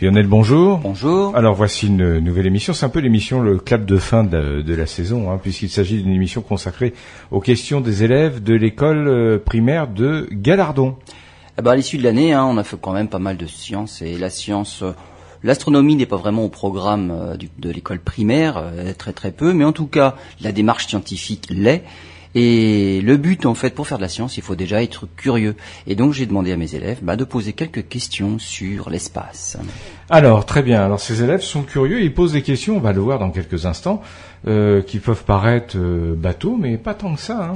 Lionel, bonjour. Bonjour. Alors voici une nouvelle émission, c'est un peu l'émission, le clap de fin de la saison, hein, puisqu'il s'agit d'une émission consacrée aux questions des élèves de l'école primaire de Gallardon. Eh ben, à l'issue de l'année, hein, on a fait quand même pas mal de sciences, et la science, l'astronomie n'est pas vraiment au programme de l'école primaire, très très peu, mais en tout cas, la démarche scientifique l'est. Et le but, en fait, pour faire de la science, il faut déjà être curieux. Et donc, j'ai demandé à mes élèves de poser quelques questions sur l'espace. Alors, très bien. Alors, ces élèves sont curieux, ils posent des questions, on va le voir dans quelques instants, qui peuvent paraître bateaux, mais pas tant que ça.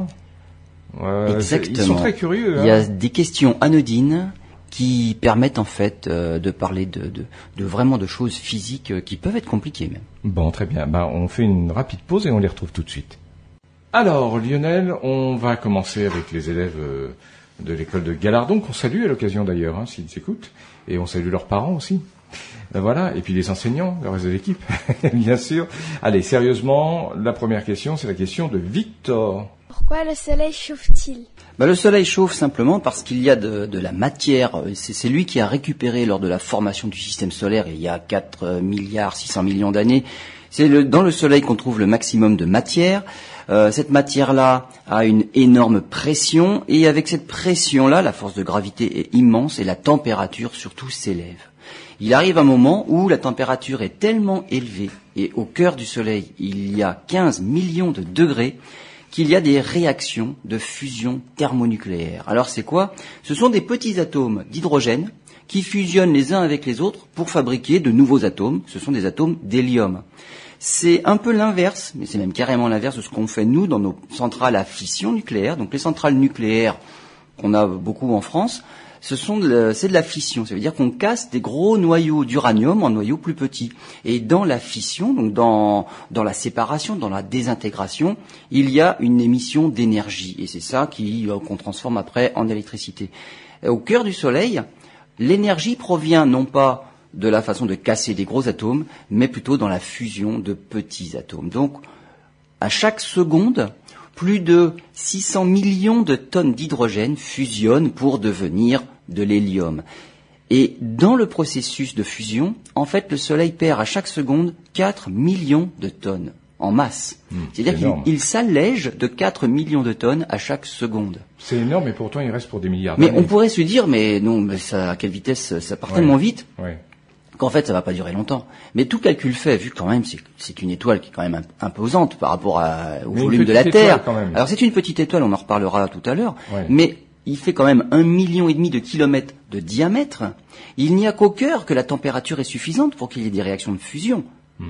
Hein. Exactement. Ils sont très curieux. Hein. Il y a des questions anodines qui permettent, en fait, de parler de vraiment de choses physiques qui peuvent être compliquées, même. Bon, très bien. On fait une rapide pause et on les retrouve tout de suite. Alors Lionel, on va commencer avec les élèves de l'école de Gallardon, qu'on salue à l'occasion d'ailleurs, hein, s'ils s'écoutent, et on salue leurs parents aussi, voilà, et puis les enseignants, le reste de l'équipe, bien sûr. Allez, sérieusement, la première question, c'est la question de Victor. Pourquoi le soleil chauffe-t-il ? Le soleil chauffe simplement parce qu'il y a de la matière. C'est lui qui a récupéré lors de la formation du système solaire il y a 4,6 milliards d'années. C'est dans le soleil qu'on trouve le maximum de matière. Cette matière-là a une énorme pression, et avec cette pression-là, la force de gravité est immense et la température surtout s'élève. Il arrive un moment où la température est tellement élevée, et au cœur du soleil, il y a 15 millions de degrés, qu'il y a des réactions de fusion thermonucléaire. Alors c'est quoi ? Ce sont des petits atomes d'hydrogène qui fusionnent les uns avec les autres pour fabriquer de nouveaux atomes. Ce sont des atomes d'hélium. C'est un peu l'inverse, mais c'est même carrément l'inverse de ce qu'on fait nous dans nos centrales à fission nucléaire. Donc les centrales nucléaires qu'on a beaucoup en France, c'est de la fission. Ça veut dire qu'on casse des gros noyaux d'uranium en noyaux plus petits. Et dans la fission, donc dans la séparation, dans la désintégration, il y a une émission d'énergie. Et c'est ça qu'on transforme après en électricité. Et au cœur du Soleil, l'énergie provient non pas de la façon de casser des gros atomes, mais plutôt dans la fusion de petits atomes. Donc, à chaque seconde, plus de 600 millions de tonnes d'hydrogène fusionnent pour devenir de l'hélium. Et dans le processus de fusion, en fait, le Soleil perd à chaque seconde 4 millions de tonnes en masse. C'est-à-dire qu'il s'allège de 4 millions de tonnes à chaque seconde. C'est énorme, et pourtant il reste pour des milliards d'années. Mais on pourrait se dire, à quelle vitesse, ça part tellement vite qu'en fait, ça va pas durer longtemps. Mais tout calcul fait, vu quand même, c'est une étoile qui est quand même imposante par rapport au volume de la Terre. Alors c'est une petite étoile, on en reparlera tout à l'heure, mais il fait quand même 1,5 million de kilomètres de diamètre. Il n'y a qu'au cœur que la température est suffisante pour qu'il y ait des réactions de fusion.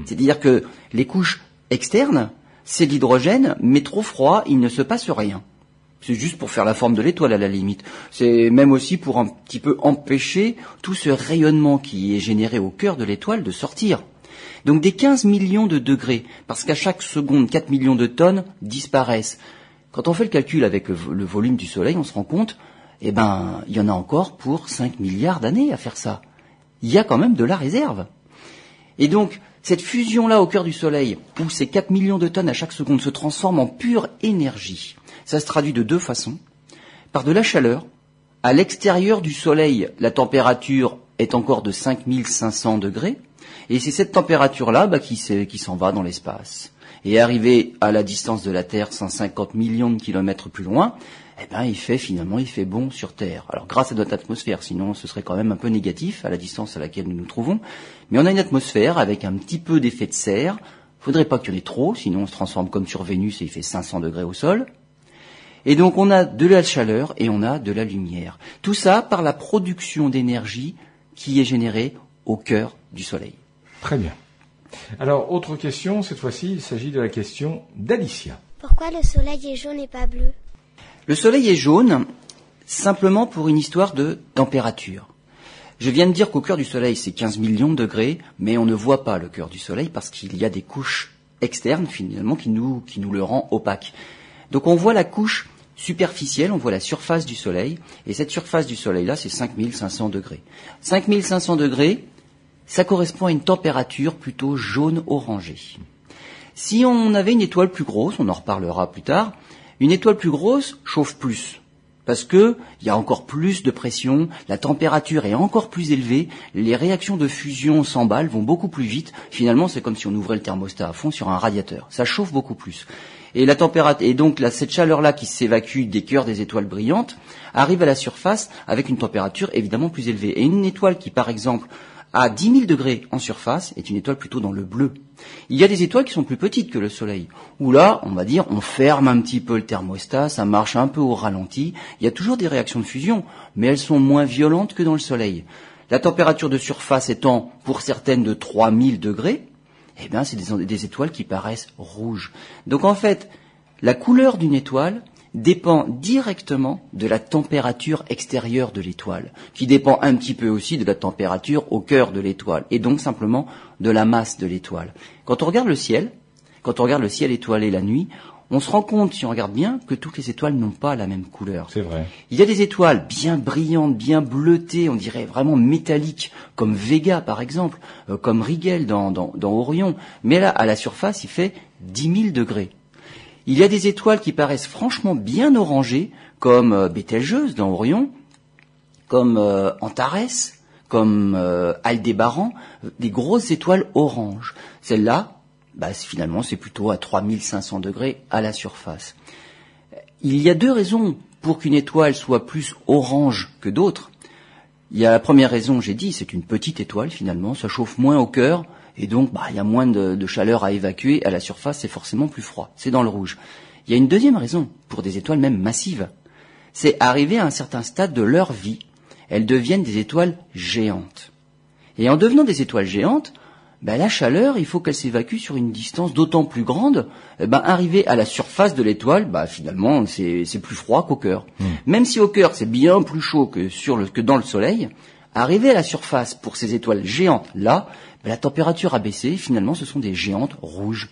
C'est-à-dire que les couches externes, c'est de l'hydrogène, mais trop froid, il ne se passe rien. C'est juste pour faire la forme de l'étoile à la limite. C'est même aussi pour un petit peu empêcher tout ce rayonnement qui est généré au cœur de l'étoile de sortir. Donc des 15 millions de degrés, parce qu'à chaque seconde, 4 millions de tonnes disparaissent. Quand on fait le calcul avec le volume du Soleil, on se rend compte, il y en a encore pour 5 milliards d'années à faire ça. Il y a quand même de la réserve. Et donc, cette fusion-là au cœur du Soleil, où ces 4 millions de tonnes à chaque seconde se transforment en pure énergie, ça se traduit de deux façons. Par de la chaleur. À l'extérieur du Soleil, la température est encore de 5500 degrés. Et c'est cette température-là qui s'en va dans l'espace. Et arrivé à la distance de la Terre, 150 millions de kilomètres plus loin, il fait bon sur Terre. Alors grâce à notre atmosphère, sinon ce serait quand même un peu négatif à la distance à laquelle nous nous trouvons. Mais on a une atmosphère avec un petit peu d'effet de serre. Il ne faudrait pas qu'il y en ait trop, sinon on se transforme comme sur Vénus et il fait 500 degrés au sol. Et donc on a de la chaleur et on a de la lumière. Tout ça par la production d'énergie qui est générée au cœur du Soleil. Très bien. Alors autre question, cette fois-ci il s'agit de la question d'Alicia. Pourquoi le Soleil est jaune et pas bleu ? Le Soleil est jaune simplement pour une histoire de température. Je viens de dire qu'au cœur du Soleil c'est 15 millions de degrés, mais on ne voit pas le cœur du Soleil parce qu'il y a des couches externes finalement qui nous le rend opaque. Donc on voit la couche superficielle, on voit la surface du Soleil, et cette surface du Soleil-là, c'est 5500 degrés. 5500 degrés, ça correspond à une température plutôt jaune-orangée. Si on avait une étoile plus grosse, on en reparlera plus tard, une étoile plus grosse chauffe plus, parce que il y a encore plus de pression, la température est encore plus élevée, les réactions de fusion s'emballent, vont beaucoup plus vite. Finalement, c'est comme si on ouvrait le thermostat à fond sur un radiateur. Ça chauffe beaucoup plus. Et la température, et donc là, cette chaleur-là qui s'évacue des cœurs des étoiles brillantes arrive à la surface avec une température évidemment plus élevée. Et une étoile qui, par exemple, à 10 000 degrés en surface, est une étoile plutôt dans le bleu. Il y a des étoiles qui sont plus petites que le Soleil, où là, on va dire, on ferme un petit peu le thermostat, ça marche un peu au ralenti, il y a toujours des réactions de fusion, mais elles sont moins violentes que dans le Soleil. La température de surface étant, pour certaines, de 3000 degrés, eh bien, c'est des étoiles qui paraissent rouges. Donc, en fait, la couleur d'une étoile dépend directement de la température extérieure de l'étoile, qui dépend un petit peu aussi de la température au cœur de l'étoile, et donc simplement de la masse de l'étoile. Quand on regarde le ciel, étoilé la nuit, on se rend compte, si on regarde bien, que toutes les étoiles n'ont pas la même couleur. C'est vrai. Il y a des étoiles bien brillantes, bien bleutées, on dirait vraiment métalliques, comme Vega par exemple, comme Rigel dans Orion, mais là, à la surface, il fait 10 000 degrés. Il y a des étoiles qui paraissent franchement bien orangées, comme Bételgeuse dans Orion, comme Antares, comme Aldébaran, des grosses étoiles oranges. Celles-là, bah, finalement, c'est plutôt à 3500 degrés à la surface. Il y a deux raisons pour qu'une étoile soit plus orange que d'autres. Il y a la première raison, j'ai dit, c'est une petite étoile finalement, ça chauffe moins au cœur. Et donc, bah, il y a moins de chaleur à évacuer. À la surface, c'est forcément plus froid. C'est dans le rouge. Il y a une deuxième raison, pour des étoiles même massives. C'est arrivé à un certain stade de leur vie, elles deviennent des étoiles géantes. Et en devenant des étoiles géantes, bah, la chaleur, il faut qu'elle s'évacue sur une distance d'autant plus grande. Bah, arrivé à la surface de l'étoile, bah, finalement, c'est plus froid qu'au cœur. Mmh. Même si au cœur, c'est bien plus chaud que dans le Soleil, arrivé à la surface pour ces étoiles géantes-là, la température a baissé, finalement ce sont des géantes rouges.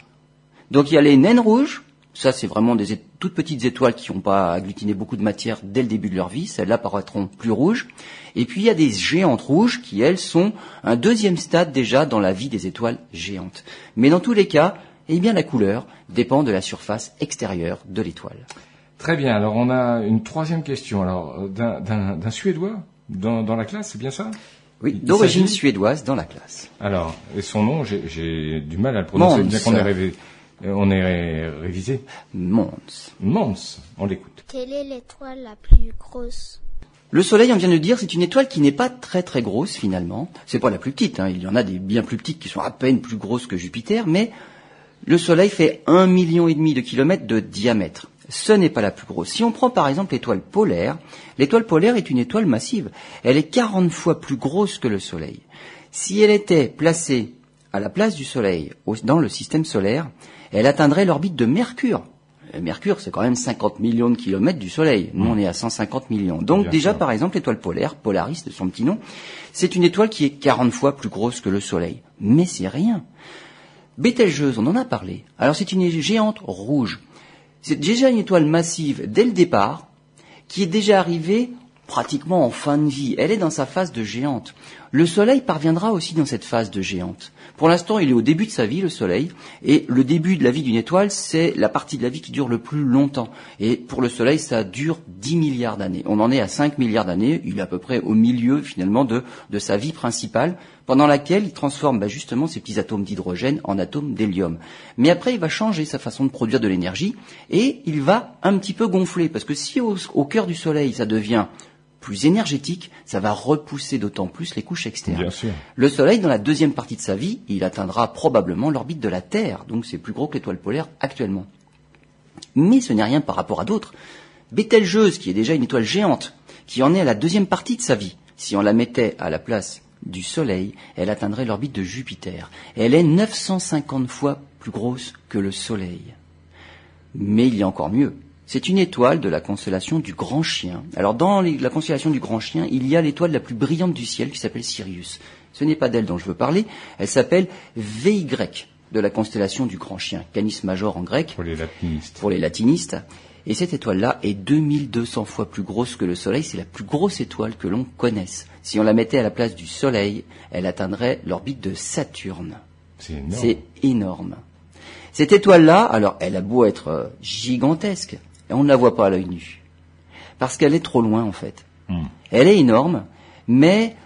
Donc il y a les naines rouges, ça c'est vraiment des toutes petites étoiles qui n'ont pas agglutiné beaucoup de matière dès le début de leur vie, celles-là paraîtront plus rouges. Et puis il y a des géantes rouges qui elles sont un deuxième stade déjà dans la vie des étoiles géantes. Mais dans tous les cas, eh bien la couleur dépend de la surface extérieure de l'étoile. Très bien, alors on a une troisième question alors d'un Suédois dans la classe, c'est bien ça ? Oui, d'origine suédoise dans la classe. Alors, et son nom, j'ai du mal à le prononcer, bien qu'on ait révisé. Mons. Mons, on l'écoute. Quelle est l'étoile la plus grosse ? Le Soleil, on vient de dire, c'est une étoile qui n'est pas très très grosse finalement. C'est pas la plus petite, hein. Il y en a des bien plus petites qui sont à peine plus grosses que Jupiter, mais le Soleil fait 1,5 million de kilomètres de diamètre. Ce n'est pas la plus grosse. Si on prend par exemple l'étoile polaire est une étoile massive. Elle est 40 fois plus grosse que le Soleil. Si elle était placée à la place du Soleil, dans le système solaire, elle atteindrait l'orbite de Mercure. Et Mercure, c'est quand même 50 millions de kilomètres du Soleil. Nous, on est à 150 millions. Donc par exemple, l'étoile polaire, Polaris de son petit nom, c'est une étoile qui est 40 fois plus grosse que le Soleil. Mais c'est rien. Bételgeuse, on en a parlé. Alors c'est une géante rouge. C'est déjà une étoile massive dès le départ, qui est déjà arrivée pratiquement en fin de vie. Elle est dans sa phase de géante. Le Soleil parviendra aussi dans cette phase de géante. Pour l'instant, il est au début de sa vie, le Soleil, et le début de la vie d'une étoile, c'est la partie de la vie qui dure le plus longtemps. Et pour le Soleil, ça dure 10 milliards d'années. On en est à 5 milliards d'années, il est à peu près au milieu, finalement, de sa vie principale, pendant laquelle il transforme justement ces petits atomes d'hydrogène en atomes d'hélium. Mais après, il va changer sa façon de produire de l'énergie, et il va un petit peu gonfler, parce que si au cœur du Soleil, ça devient plus énergétique, ça va repousser d'autant plus les couches externes. Bien sûr. Le Soleil, dans la deuxième partie de sa vie, il atteindra probablement l'orbite de la Terre, donc c'est plus gros que l'étoile polaire actuellement. Mais ce n'est rien par rapport à d'autres. Bételgeuse, qui est déjà une étoile géante, qui en est à la deuxième partie de sa vie, si on la mettait à la place du Soleil, elle atteindrait l'orbite de Jupiter. Elle est 950 fois plus grosse que le Soleil. Mais il y a encore mieux. C'est une étoile de la constellation du Grand Chien. Alors dans la constellation du Grand Chien, il y a l'étoile la plus brillante du ciel qui s'appelle Sirius. Ce n'est pas d'elle dont je veux parler, elle s'appelle VY de la constellation du Grand Chien, Canis Major en grec, pour les latinistes. Et cette étoile-là est 2200 fois plus grosse que le Soleil, c'est la plus grosse étoile que l'on connaisse. Si on la mettait à la place du Soleil, elle atteindrait l'orbite de Saturne. C'est énorme. C'est énorme. Cette étoile-là, alors elle a beau être gigantesque, et on ne la voit pas à l'œil nu. parce qu'elle est trop loin, en fait. Mmh. Elle est énorme, mais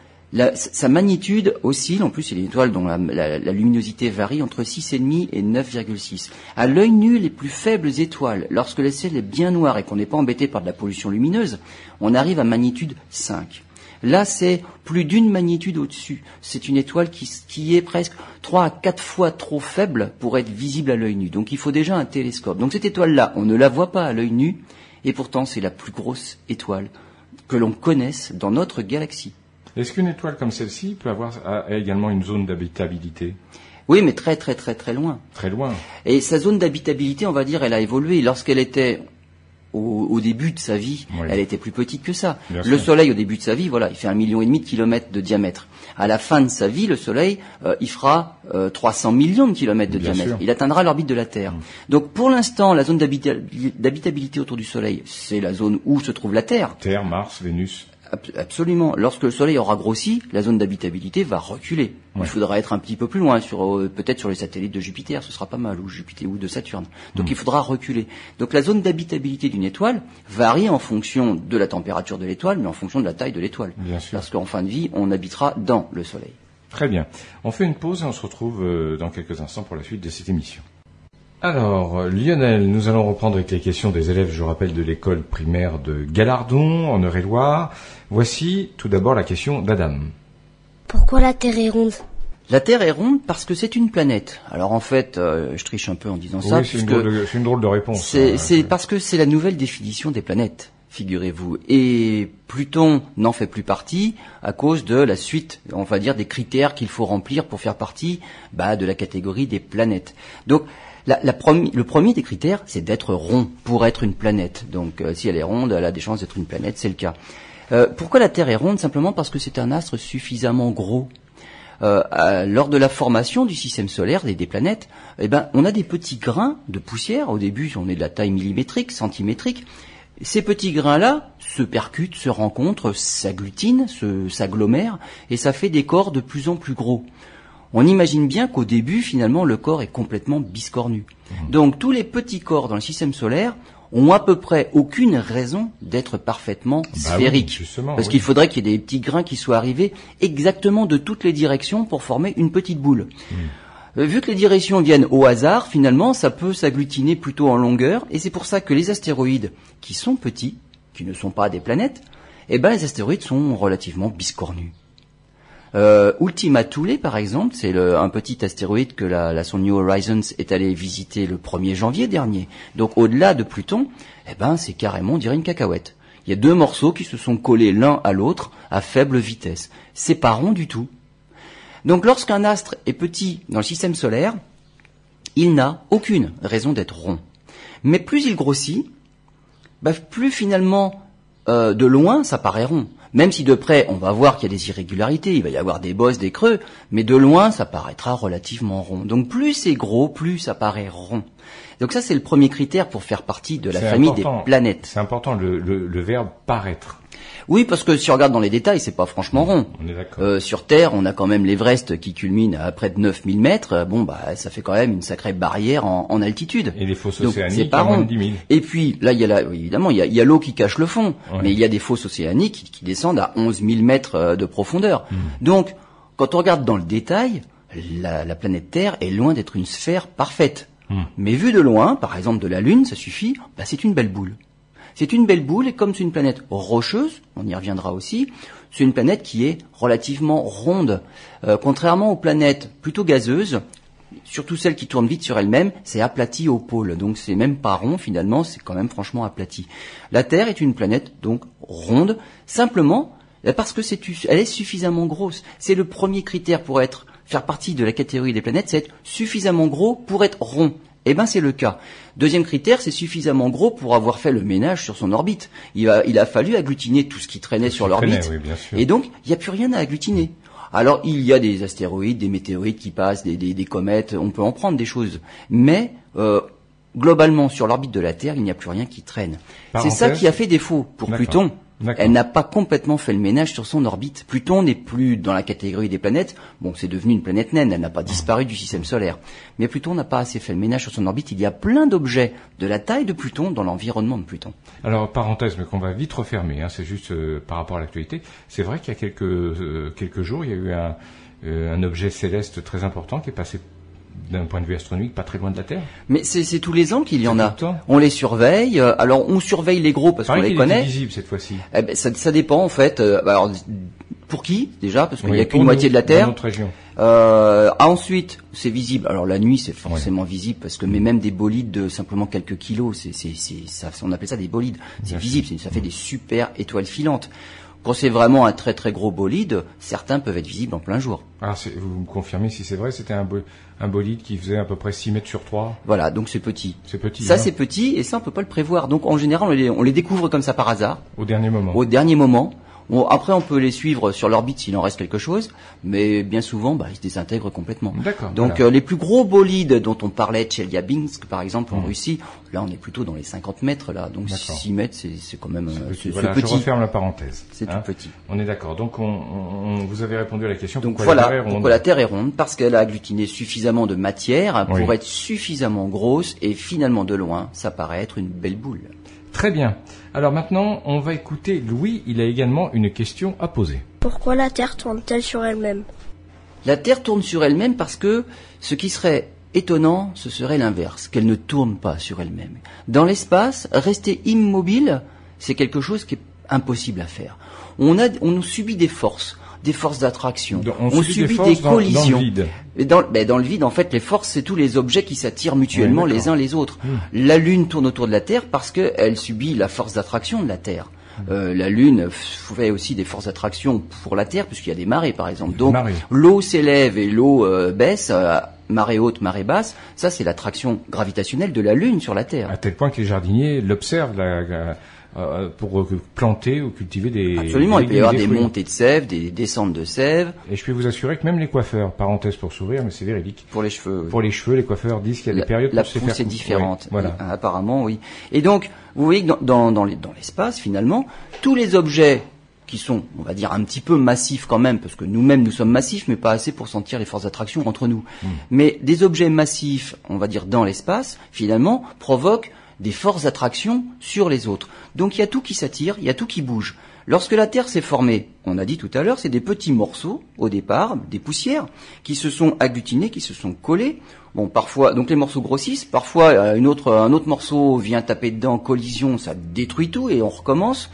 sa magnitude oscille. En plus, c'est une étoile dont la luminosité varie entre 6,5 et 9,6. À l'œil nu, les plus faibles étoiles, lorsque le ciel est bien noir et qu'on n'est pas embêté par de la pollution lumineuse, on arrive à magnitude 5. Là, c'est plus d'une magnitude au-dessus. C'est une étoile qui est presque 3 à 4 fois trop faible pour être visible à l'œil nu. Donc, il faut déjà un télescope. Donc, cette étoile-là, on ne la voit pas à l'œil nu, et pourtant, c'est la plus grosse étoile que l'on connaisse dans notre galaxie. Est-ce qu'une étoile comme celle-ci peut avoir également une zone d'habitabilité ? Oui, mais très, très, très, très loin. Très loin. Et sa zone d'habitabilité, on va dire, elle a évolué. Lorsqu'elle était... Au début de sa vie, oui, elle était plus petite que ça. Bien le sûr. Soleil, au début de sa vie, voilà, il fait 1,5 million de kilomètres de diamètre. À la fin de sa vie, le Soleil, il fera 300 millions de kilomètres de bien diamètre. Sûr. Il atteindra l'orbite de la Terre. Mmh. Donc, pour l'instant, la zone d'habitabilité autour du Soleil, c'est la zone où se trouve la Terre. Terre, Mars, Vénus. Absolument. Lorsque le Soleil aura grossi, la zone d'habitabilité va reculer. Ouais. Il faudra être un petit peu plus loin, peut-être sur les satellites de Jupiter, ce sera pas mal, ou Jupiter ou de Saturne. Donc il faudra reculer. Donc la zone d'habitabilité d'une étoile varie en fonction de la température de l'étoile, mais en fonction de la taille de l'étoile. Bien sûr. Parce qu'en fin de vie, on habitera dans le Soleil. Très bien. On fait une pause et on se retrouve dans quelques instants pour la suite de cette émission. Alors, Lionel, nous allons reprendre avec les questions des élèves, je rappelle, de l'école primaire de Gallardon, en Eure-et-Loir. Voici tout d'abord la question d'Adam. Pourquoi la Terre est ronde ? La Terre est ronde parce que c'est une planète. Alors en fait, je triche un peu en disant oui, ça. C'est une drôle de réponse. C'est parce que c'est la nouvelle définition des planètes, figurez-vous. Et Pluton n'en fait plus partie à cause de la suite, on va dire, des critères qu'il faut remplir pour faire partie de la catégorie des planètes. Donc, le premier des critères, c'est d'être rond pour être une planète. Donc, si elle est ronde, elle a des chances d'être une planète, c'est le cas. Pourquoi la Terre est ronde ? Simplement parce que c'est un astre suffisamment gros. Lors de la formation du système solaire et des planètes, on a des petits grains de poussière. Au début, on est de la taille millimétrique, centimétrique. Ces petits grains-là se percutent, se rencontrent, s'agglutinent, s'agglomèrent, et ça fait des corps de plus en plus gros. On imagine bien qu'au début, finalement, le corps est complètement biscornu. Donc, tous les petits corps dans le système solaire ont à peu près aucune raison d'être parfaitement sphériques. Oui, parce qu'il faudrait qu'il y ait des petits grains qui soient arrivés exactement de toutes les directions pour former une petite boule. Vu que les directions viennent au hasard, finalement, ça peut s'agglutiner plutôt en longueur. Et c'est pour ça que les astéroïdes, qui sont petits, qui ne sont pas des planètes, les astéroïdes sont relativement biscornus. Ultima Thule, par exemple, c'est un petit astéroïde que son New Horizons est allé visiter le 1er janvier dernier. Donc, au-delà de Pluton, c'est carrément, on dirait, une cacahuète. Il y a deux morceaux qui se sont collés l'un à l'autre à faible vitesse. C'est pas rond du tout. Donc, lorsqu'un astre est petit dans le système solaire, il n'a aucune raison d'être rond. Mais plus il grossit, plus finalement, de loin, ça paraît rond. Même si de près, on va voir qu'il y a des irrégularités, il va y avoir des bosses, des creux, mais de loin, ça paraîtra relativement rond. Donc, plus c'est gros, plus ça paraît rond. Donc ça, c'est le premier critère pour faire partie de la famille des planètes. C'est important, le verbe « paraître ». Oui, parce que si on regarde dans les détails, c'est pas franchement rond. On est d'accord. Sur Terre, on a quand même l'Everest qui culmine à près de 9000 mètres. Ça fait quand même une sacrée barrière en altitude. Et les fosses océaniques à moins de 10 000. Et puis, là, évidemment, il y a l'eau qui cache le fond. Ouais. Mais il y a des fosses océaniques qui descendent à 11 000 mètres de profondeur. Donc, quand on regarde dans le détail, la planète Terre est loin d'être une sphère parfaite. Mais vu de loin, par exemple de la Lune, ça suffit, c'est une belle boule. C'est une belle boule, et comme c'est une planète rocheuse, on y reviendra aussi, c'est une planète qui est relativement ronde. Contrairement aux planètes plutôt gazeuses, surtout celles qui tournent vite sur elles-mêmes, c'est aplati au pôle. Donc c'est même pas rond finalement, c'est quand même franchement aplati. La Terre est une planète donc ronde, simplement parce que elle est suffisamment grosse. C'est le premier critère pour faire partie de la catégorie des planètes, c'est être suffisamment gros pour être rond. C'est le cas. Deuxième critère, c'est suffisamment gros pour avoir fait le ménage sur son orbite. Il a fallu agglutiner tout ce qui traînait sur l'orbite. Oui, bien sûr. Et donc, il n'y a plus rien à agglutiner. Alors, il y a des astéroïdes, des météorites qui passent, des comètes, on peut en prendre des choses. Mais, globalement, sur l'orbite de la Terre, il n'y a plus rien qui traîne. C'est ça qui a fait défaut pour Pluton. Elle n'a pas complètement fait le ménage sur son orbite. Pluton n'est plus dans la catégorie des planètes. Bon, c'est devenu une planète naine, elle n'a pas disparu du système solaire. Mais Pluton n'a pas assez fait le ménage sur son orbite. Il y a plein d'objets de la taille de Pluton dans l'environnement de Pluton. Alors, parenthèse, mais qu'on va vite refermer, hein, c'est juste par rapport à l'actualité. C'est vrai qu'il y a quelques jours, il y a eu un objet céleste très important qui est passé d'un point de vue astronomique, pas très loin de la Terre. Mais c'est tous les ans qu'il y en a. On les surveille. Alors, on surveille les gros parce qu'on les connaît. C'est visible cette fois-ci. Eh ben, ça dépend en fait. Alors, pour qui déjà? Parce qu'il n'y a qu'une moitié de la Terre. Dans notre région. Ensuite, c'est visible. Alors la nuit, c'est forcément visible parce que mais même des bolides de simplement quelques kilos, ça, on appelait ça des bolides. C'est visible. Ça fait des super étoiles filantes. Quand c'est vraiment un très très gros bolide, certains peuvent être visibles en plein jour. Ah, vous me confirmez si c'est vrai, c'était un bolide qui faisait à peu près 6 mètres sur 3. Voilà, donc c'est petit. C'est petit. Ça, hein. C'est petit et ça, on peut pas le prévoir. Donc en général, on les découvre comme ça par hasard. Au dernier moment. Au dernier moment. Après, on peut les suivre sur l'orbite s'il en reste quelque chose, mais bien souvent, bah, ils se désintègrent complètement. D'accord. Donc, voilà. Les plus gros bolides dont on parlait, Tchelyabinsk, par exemple, en Russie, là, on est plutôt dans les 50 mètres, là. Donc, 6 mètres, c'est quand même petit. Voilà, petit. Je referme la parenthèse. C'est tout petit. On est d'accord. Donc, vous avez répondu à la question. Donc, pourquoi la Terre est ronde? Pourquoi la Terre est ronde? Parce qu'elle a agglutiné suffisamment de matière pour être suffisamment grosse et finalement, de loin, ça paraît être une belle boule. Très bien. Alors maintenant, on va écouter Louis. Il a également une question à poser. Pourquoi la Terre tourne-t-elle sur elle-même? La Terre tourne sur elle-même parce que ce qui serait étonnant, ce serait l'inverse, qu'elle ne tourne pas sur elle-même. Dans l'espace, rester immobile, c'est quelque chose qui est impossible à faire. On subit des forces. Des forces d'attraction. On subit des collisions. Dans le vide, en fait, les forces, c'est tous les objets qui s'attirent mutuellement les uns les autres. La Lune tourne autour de la Terre parce qu'elle subit la force d'attraction de la Terre. La Lune fait aussi des forces d'attraction pour la Terre, puisqu'il y a des marées, par exemple. Donc, l'eau s'élève et l'eau baisse. Marée haute, marée basse, ça c'est l'attraction gravitationnelle de la Lune sur la Terre. À tel point que les jardiniers l'observent pour planter ou cultiver des... Absolument, il peut y avoir des montées de sève, des descentes de sève. Et je peux vous assurer que même les coiffeurs, parenthèse pour sourire, mais c'est véridique. Pour les cheveux. Pour les cheveux, les coiffeurs disent qu'il y a des périodes... La pousse est différente, apparemment, oui. Et donc, vous voyez que dans l'espace, finalement, tous les objets... qui sont, on va dire, un petit peu massifs quand même, parce que nous-mêmes, nous sommes massifs, mais pas assez pour sentir les forces d'attraction entre nous. Mais des objets massifs, on va dire, dans l'espace, finalement, provoquent des forces d'attraction sur les autres. Donc, il y a tout qui s'attire, il y a tout qui bouge. Lorsque la Terre s'est formée, on a dit tout à l'heure, c'est des petits morceaux, au départ, des poussières, qui se sont agglutinés, qui se sont collés. Bon, parfois, donc les morceaux grossissent, parfois, un autre morceau vient taper dedans, collision, ça détruit tout et on recommence.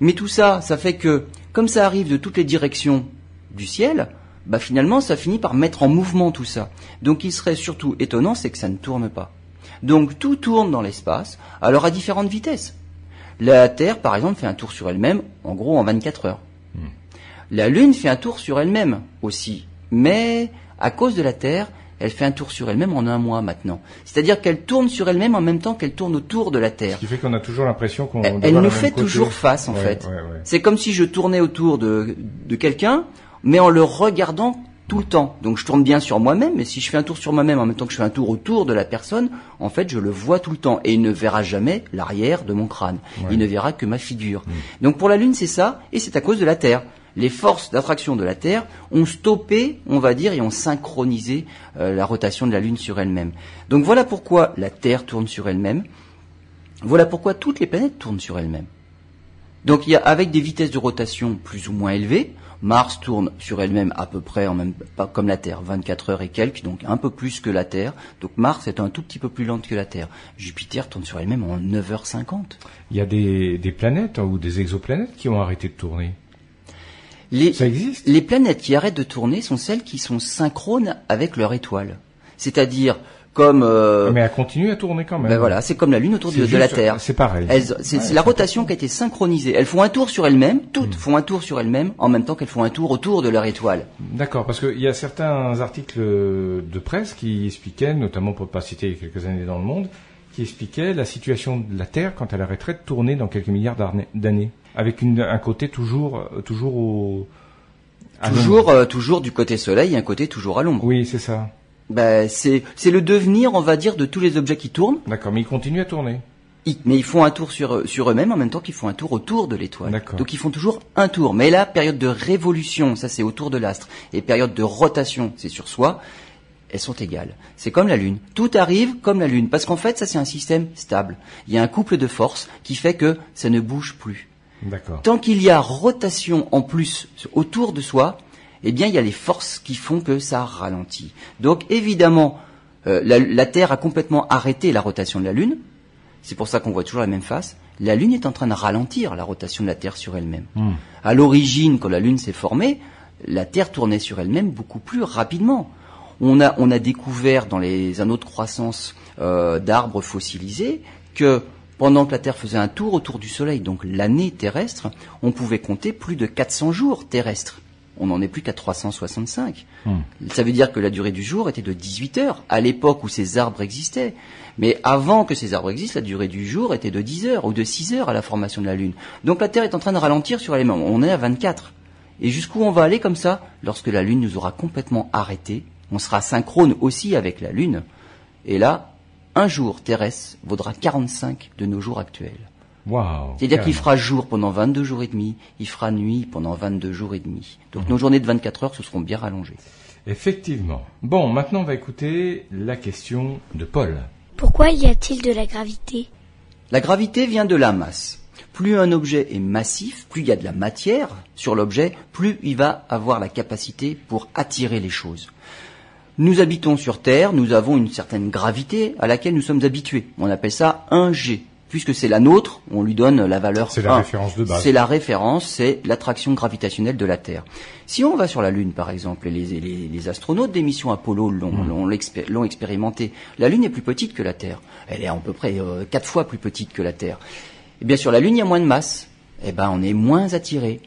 Mais tout ça, ça fait que, comme ça arrive de toutes les directions du ciel, bah finalement, ça finit par mettre en mouvement tout ça. Donc, il serait surtout étonnant, c'est que ça ne tourne pas. Donc, tout tourne dans l'espace, alors à différentes vitesses. La Terre, par exemple, fait un tour sur elle-même, en gros, en 24 heures. La Lune fait un tour sur elle-même aussi. Mais, à cause de la Terre, elle fait un tour sur elle-même en un mois maintenant. C'est-à-dire qu'elle tourne sur elle-même en même temps qu'elle tourne autour de la Terre. Ce qui fait qu'on a toujours l'impression qu'on... Elle nous fait toujours face, en fait. Ouais. C'est comme si je tournais autour de quelqu'un, mais en le regardant tout le temps. Donc je tourne bien sur moi-même, mais si je fais un tour sur moi-même en même temps que je fais un tour autour de la personne, en fait, je le vois tout le temps. Et il ne verra jamais l'arrière de mon crâne. Ouais. Il ne verra que ma figure. Donc pour la Lune, c'est ça, et c'est à cause de la Terre. Les forces d'attraction de la Terre ont stoppé, on va dire, et ont synchronisé la rotation de la Lune sur elle-même. Donc voilà pourquoi la Terre tourne sur elle-même. Voilà pourquoi toutes les planètes tournent sur elles-mêmes. Donc il y a, avec des vitesses de rotation plus ou moins élevées, Mars tourne sur elle-même à peu près, comme la Terre, 24 heures et quelques, donc un peu plus que la Terre. Donc Mars est un tout petit peu plus lente que la Terre. Jupiter tourne sur elle-même en 9h50. Il y a des planètes ou des exoplanètes qui ont arrêté de tourner. Les planètes qui arrêtent de tourner sont celles qui sont synchrones avec leur étoile. C'est-à-dire comme... Mais elle continue à tourner quand même. Ben voilà, c'est comme la Lune autour de la Terre. C'est pareil. C'est la rotation qui a été synchronisée. Elles font un tour sur elles-mêmes, toutes font un tour sur elles-mêmes, en même temps qu'elles font un tour autour de leur étoile. D'accord, parce qu'il y a certains articles de presse qui expliquaient, notamment pour ne pas citer il y a quelques années dans le monde, qui expliquait la situation de la Terre quand elle arrêterait de tourner dans quelques milliards d'années, avec un côté toujours à l'ombre. Toujours du côté soleil et un côté toujours à l'ombre. Oui, c'est ça. C'est le devenir, on va dire, de tous les objets qui tournent. D'accord, mais ils continuent à tourner. Mais ils font un tour sur eux-mêmes en même temps qu'ils font un tour autour de l'étoile. Donc ils font toujours un tour. Mais là, période de révolution, ça c'est autour de l'astre, et période de rotation, c'est sur soi, elles sont égales. C'est comme la Lune. Tout arrive comme la Lune. Parce qu'en fait, ça c'est un système stable. Il y a un couple de forces qui fait que ça ne bouge plus. Tant qu'il y a rotation en plus autour de soi, eh bien il y a les forces qui font que ça ralentit. Donc évidemment, la Terre a complètement arrêté la rotation de la Lune. C'est pour ça qu'on voit toujours la même face. La Lune est en train de ralentir la rotation de la Terre sur elle-même. À l'origine, quand la Lune s'est formée, la Terre tournait sur elle-même beaucoup plus rapidement. On a découvert dans les anneaux de croissance d'arbres fossilisés que pendant que la Terre faisait un tour autour du Soleil, donc l'année terrestre, on pouvait compter plus de 400 jours terrestres. On n'en est plus qu'à 365. Ça veut dire que la durée du jour était de 18 heures, à l'époque où ces arbres existaient. Mais avant que ces arbres existent, la durée du jour était de 10 heures ou de 6 heures à la formation de la Lune. Donc la Terre est en train de ralentir sur elle-même. On est à 24. Et jusqu'où on va aller comme ça? Lorsque la Lune nous aura complètement arrêtés, on sera synchrone aussi avec la Lune. Et là, un jour terrestre vaudra 45 de nos jours actuels. C'est-à-dire qu'il fera jour pendant 22 jours et demi, il fera nuit pendant 22 jours et demi. Donc nos journées de 24 heures se seront bien rallongées. Effectivement. Bon, maintenant on va écouter la question de Paul. Pourquoi y a-t-il de la gravité? La gravité vient de la masse. Plus un objet est massif, plus il y a de la matière sur l'objet, plus il va avoir la capacité pour attirer les choses. Nous habitons sur Terre, nous avons une certaine gravité à laquelle nous sommes habitués. On appelle ça 1G. Puisque c'est la nôtre, on lui donne la valeur 1. C'est la référence de base. C'est la référence, c'est l'attraction gravitationnelle de la Terre. Si on va sur la Lune, par exemple, et les astronautes des missions Apollo l'ont expérimenté, la Lune est plus petite que la Terre. Elle est à peu près 4 fois plus petite que la Terre. Et bien sur la Lune, il y a moins de masse. Eh ben, on est moins attiré.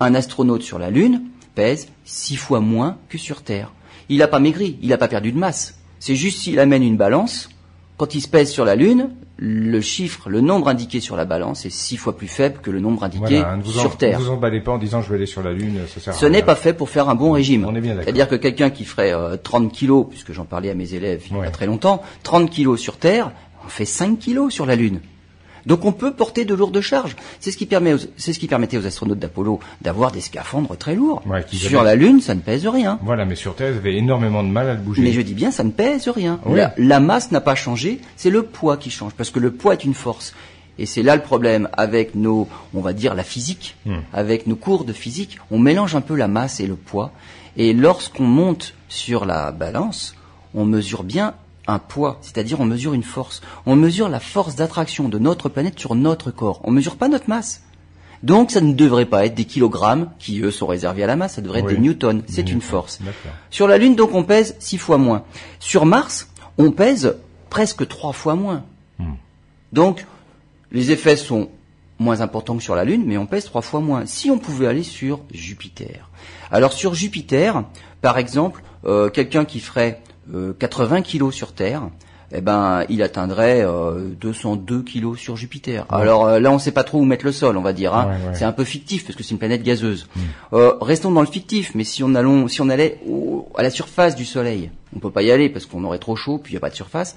Un astronaute sur la Lune pèse 6 fois moins que sur Terre. Il n'a pas maigri, il n'a pas perdu de masse. C'est juste s'il amène une balance, quand il se pèse sur la Lune, le nombre indiqué sur la balance est 6 fois plus faible que le nombre indiqué sur Terre. Ne vous emballez pas en disant je vais aller sur la Lune, ça sert à rien. Ce n'est pas fait pour faire un bon régime. C'est-à-dire que quelqu'un qui ferait 30 kilos, puisque j'en parlais à mes élèves il y a pas très longtemps, 30 kilos sur Terre, on fait 5 kilos sur la Lune. Donc on peut porter de lourdes charges. C'est ce qui permettait aux astronautes d'Apollo d'avoir des scaphandres très lourds. Sur la Lune, ça ne pèse rien. Voilà, mais sur Terre, vous avez énormément de mal à le bouger. Mais je dis bien, ça ne pèse rien. Oui. La masse n'a pas changé, c'est le poids qui change, parce que le poids est une force. Et c'est là le problème avec on va dire, la physique, avec nos cours de physique, on mélange un peu la masse et le poids. Et lorsqu'on monte sur la balance, on mesure bien un poids, c'est-à-dire on mesure une force. On mesure la force d'attraction de notre planète sur notre corps. On ne mesure pas notre masse. Donc ça ne devrait pas être des kilogrammes qui, eux, sont réservés à la masse. Ça devrait être des newtons. C'est une force. Sur la Lune, donc, on pèse 6 fois moins. Sur Mars, on pèse presque 3 fois moins. Donc, les effets sont moins importants que sur la Lune, mais on pèse 3 fois moins. Si on pouvait aller sur Jupiter. Alors, sur Jupiter, par exemple, quelqu'un qui ferait 80 kilos sur Terre, eh ben, il atteindrait 202 kilos sur Jupiter. Alors là, on ne sait pas trop où mettre le sol, on va dire. C'est un peu fictif parce que c'est une planète gazeuse. Restons dans le fictif, mais si on allait à la surface du Soleil, on peut pas y aller parce qu'on aurait trop chaud, puis il n'y a pas de surface.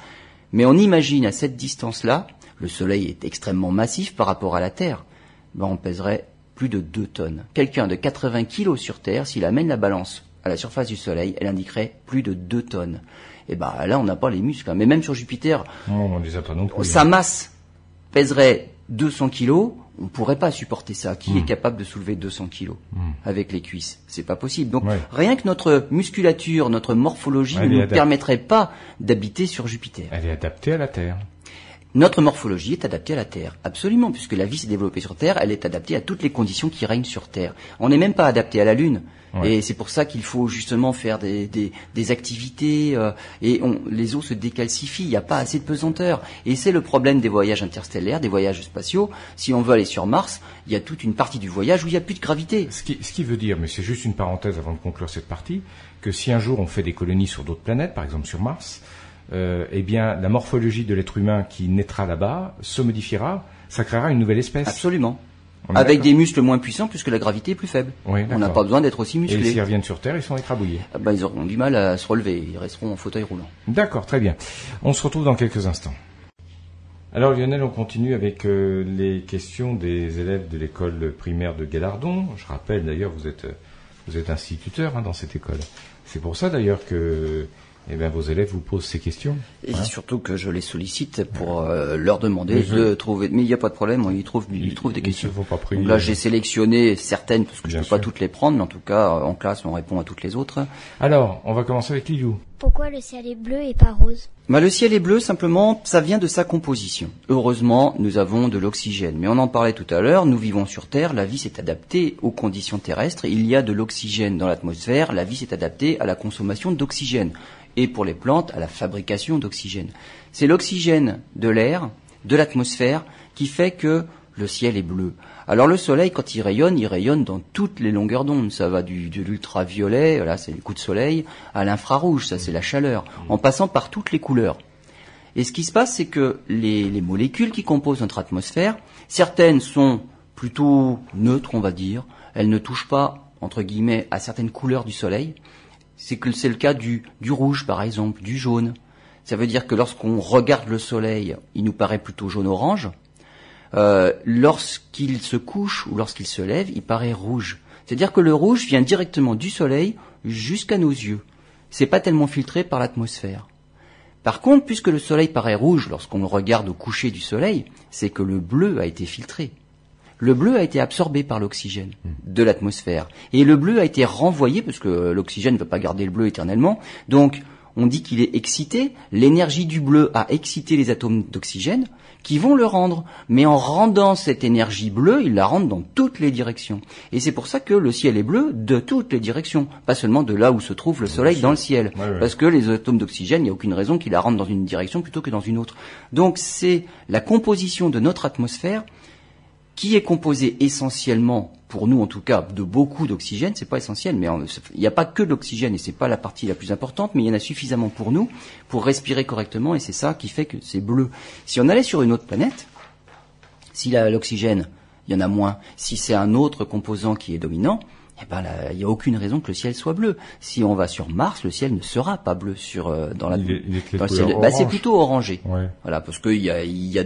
Mais on imagine à cette distance-là, le Soleil est extrêmement massif par rapport à la Terre. Ben, on pèserait plus de 2 tonnes. Quelqu'un de 80 kilos sur Terre, s'il amène la balance à la surface du Soleil, elle indiquerait plus de 2 tonnes. Et ben là, on n'a pas les muscles. Mais même sur Jupiter, on les a pas non plus, sa masse pèserait 200 kilos. On ne pourrait pas supporter ça. Qui est capable de soulever 200 kilos avec les cuisses? C'est pas possible. Donc rien que notre musculature, notre morphologie ne nous permettrait pas d'habiter sur Jupiter. Elle est adaptée à la Terre. Notre morphologie est adaptée à la Terre, absolument, puisque la vie s'est développée sur Terre, elle est adaptée à toutes les conditions qui règnent sur Terre. On n'est même pas adapté à la Lune, et c'est pour ça qu'il faut justement faire des activités, et les eaux se décalcifient, il n'y a pas assez de pesanteur. Et c'est le problème des voyages interstellaires, des voyages spatiaux. Si on veut aller sur Mars, il y a toute une partie du voyage où il n'y a plus de gravité. Ce qui veut dire, mais c'est juste une parenthèse avant de conclure cette partie, que si un jour on fait des colonies sur d'autres planètes, par exemple sur Mars, eh bien, la morphologie de l'être humain qui naîtra là-bas se modifiera, ça créera une nouvelle espèce. Absolument. Avec des muscles moins puissants puisque la gravité est plus faible. On n'a pas besoin d'être aussi musclé. Et s'ils reviennent sur Terre, ils sont écrabouillés. Ils auront du mal à se relever, ils resteront en fauteuil roulant. D'accord, très bien. On se retrouve dans quelques instants. Alors Lionel, on continue avec les questions des élèves de l'école primaire de Gallardon. Je rappelle d'ailleurs, vous êtes instituteur dans cette école. C'est pour ça d'ailleurs que vos élèves vous posent ces questions. Et surtout que je les sollicite pour leur demander de trouver. Mais il n'y a pas de problème, ils trouvent des questions. Donc là, j'ai sélectionné certaines parce que je ne peux pas toutes les prendre, mais en tout cas, en classe, on répond à toutes les autres. Alors, on va commencer avec Lilou. Pourquoi le ciel est bleu et pas rose ? Bah, le ciel est bleu, simplement, ça vient de sa composition. Heureusement, nous avons de l'oxygène. Mais on en parlait tout à l'heure, nous vivons sur Terre, la vie s'est adaptée aux conditions terrestres. Il y a de l'oxygène dans l'atmosphère, la vie s'est adaptée à la consommation d'oxygène. Et pour les plantes, à la fabrication d'oxygène. C'est l'oxygène de l'air, de l'atmosphère, qui fait que le ciel est bleu. Alors le soleil, quand il rayonne dans toutes les longueurs d'onde. Ça va de l'ultraviolet, là c'est les coups de soleil, à l'infrarouge, ça c'est la chaleur, en passant par toutes les couleurs. Et ce qui se passe, c'est que les molécules qui composent notre atmosphère, certaines sont plutôt neutres, on va dire, elles ne touchent pas, entre guillemets, à certaines couleurs du soleil. C'est le cas du rouge, par exemple, du jaune. Ça veut dire que lorsqu'on regarde le soleil, il nous paraît plutôt jaune-orange. Lorsqu'il se couche ou lorsqu'il se lève, il paraît rouge. C'est-à-dire que le rouge vient directement du soleil jusqu'à nos yeux. C'est pas tellement filtré par l'atmosphère. Par contre, puisque le soleil paraît rouge lorsqu'on le regarde au coucher du soleil, c'est que le bleu a été filtré. Le bleu a été absorbé par l'oxygène de l'atmosphère. Et le bleu a été renvoyé, parce que l'oxygène ne peut pas garder le bleu éternellement. Donc, on dit qu'il est excité. L'énergie du bleu a excité les atomes d'oxygène qui vont le rendre. Mais en rendant cette énergie bleue, ils la rendent dans toutes les directions. Et c'est pour ça que le ciel est bleu de toutes les directions. Pas seulement de là où se trouve le soleil dans le ciel. Ouais. Parce que les atomes d'oxygène, il n'y a aucune raison qu'ils la rendent dans une direction plutôt que dans une autre. Donc, c'est la composition de notre atmosphère qui est composé essentiellement, pour nous en tout cas, de beaucoup d'oxygène. C'est pas essentiel, mais il n'y a pas que de l'oxygène et c'est pas la partie la plus importante, mais il y en a suffisamment pour nous, pour respirer correctement, et c'est ça qui fait que c'est bleu. Si on allait sur une autre planète, si l'oxygène, il y en a moins, si c'est un autre composant qui est dominant, eh ben, il n'y a aucune raison que le ciel soit bleu. Si on va sur Mars, le ciel ne sera pas bleu dans le ciel. Bah, c'est plutôt orangé. Ouais. Voilà, parce que il y a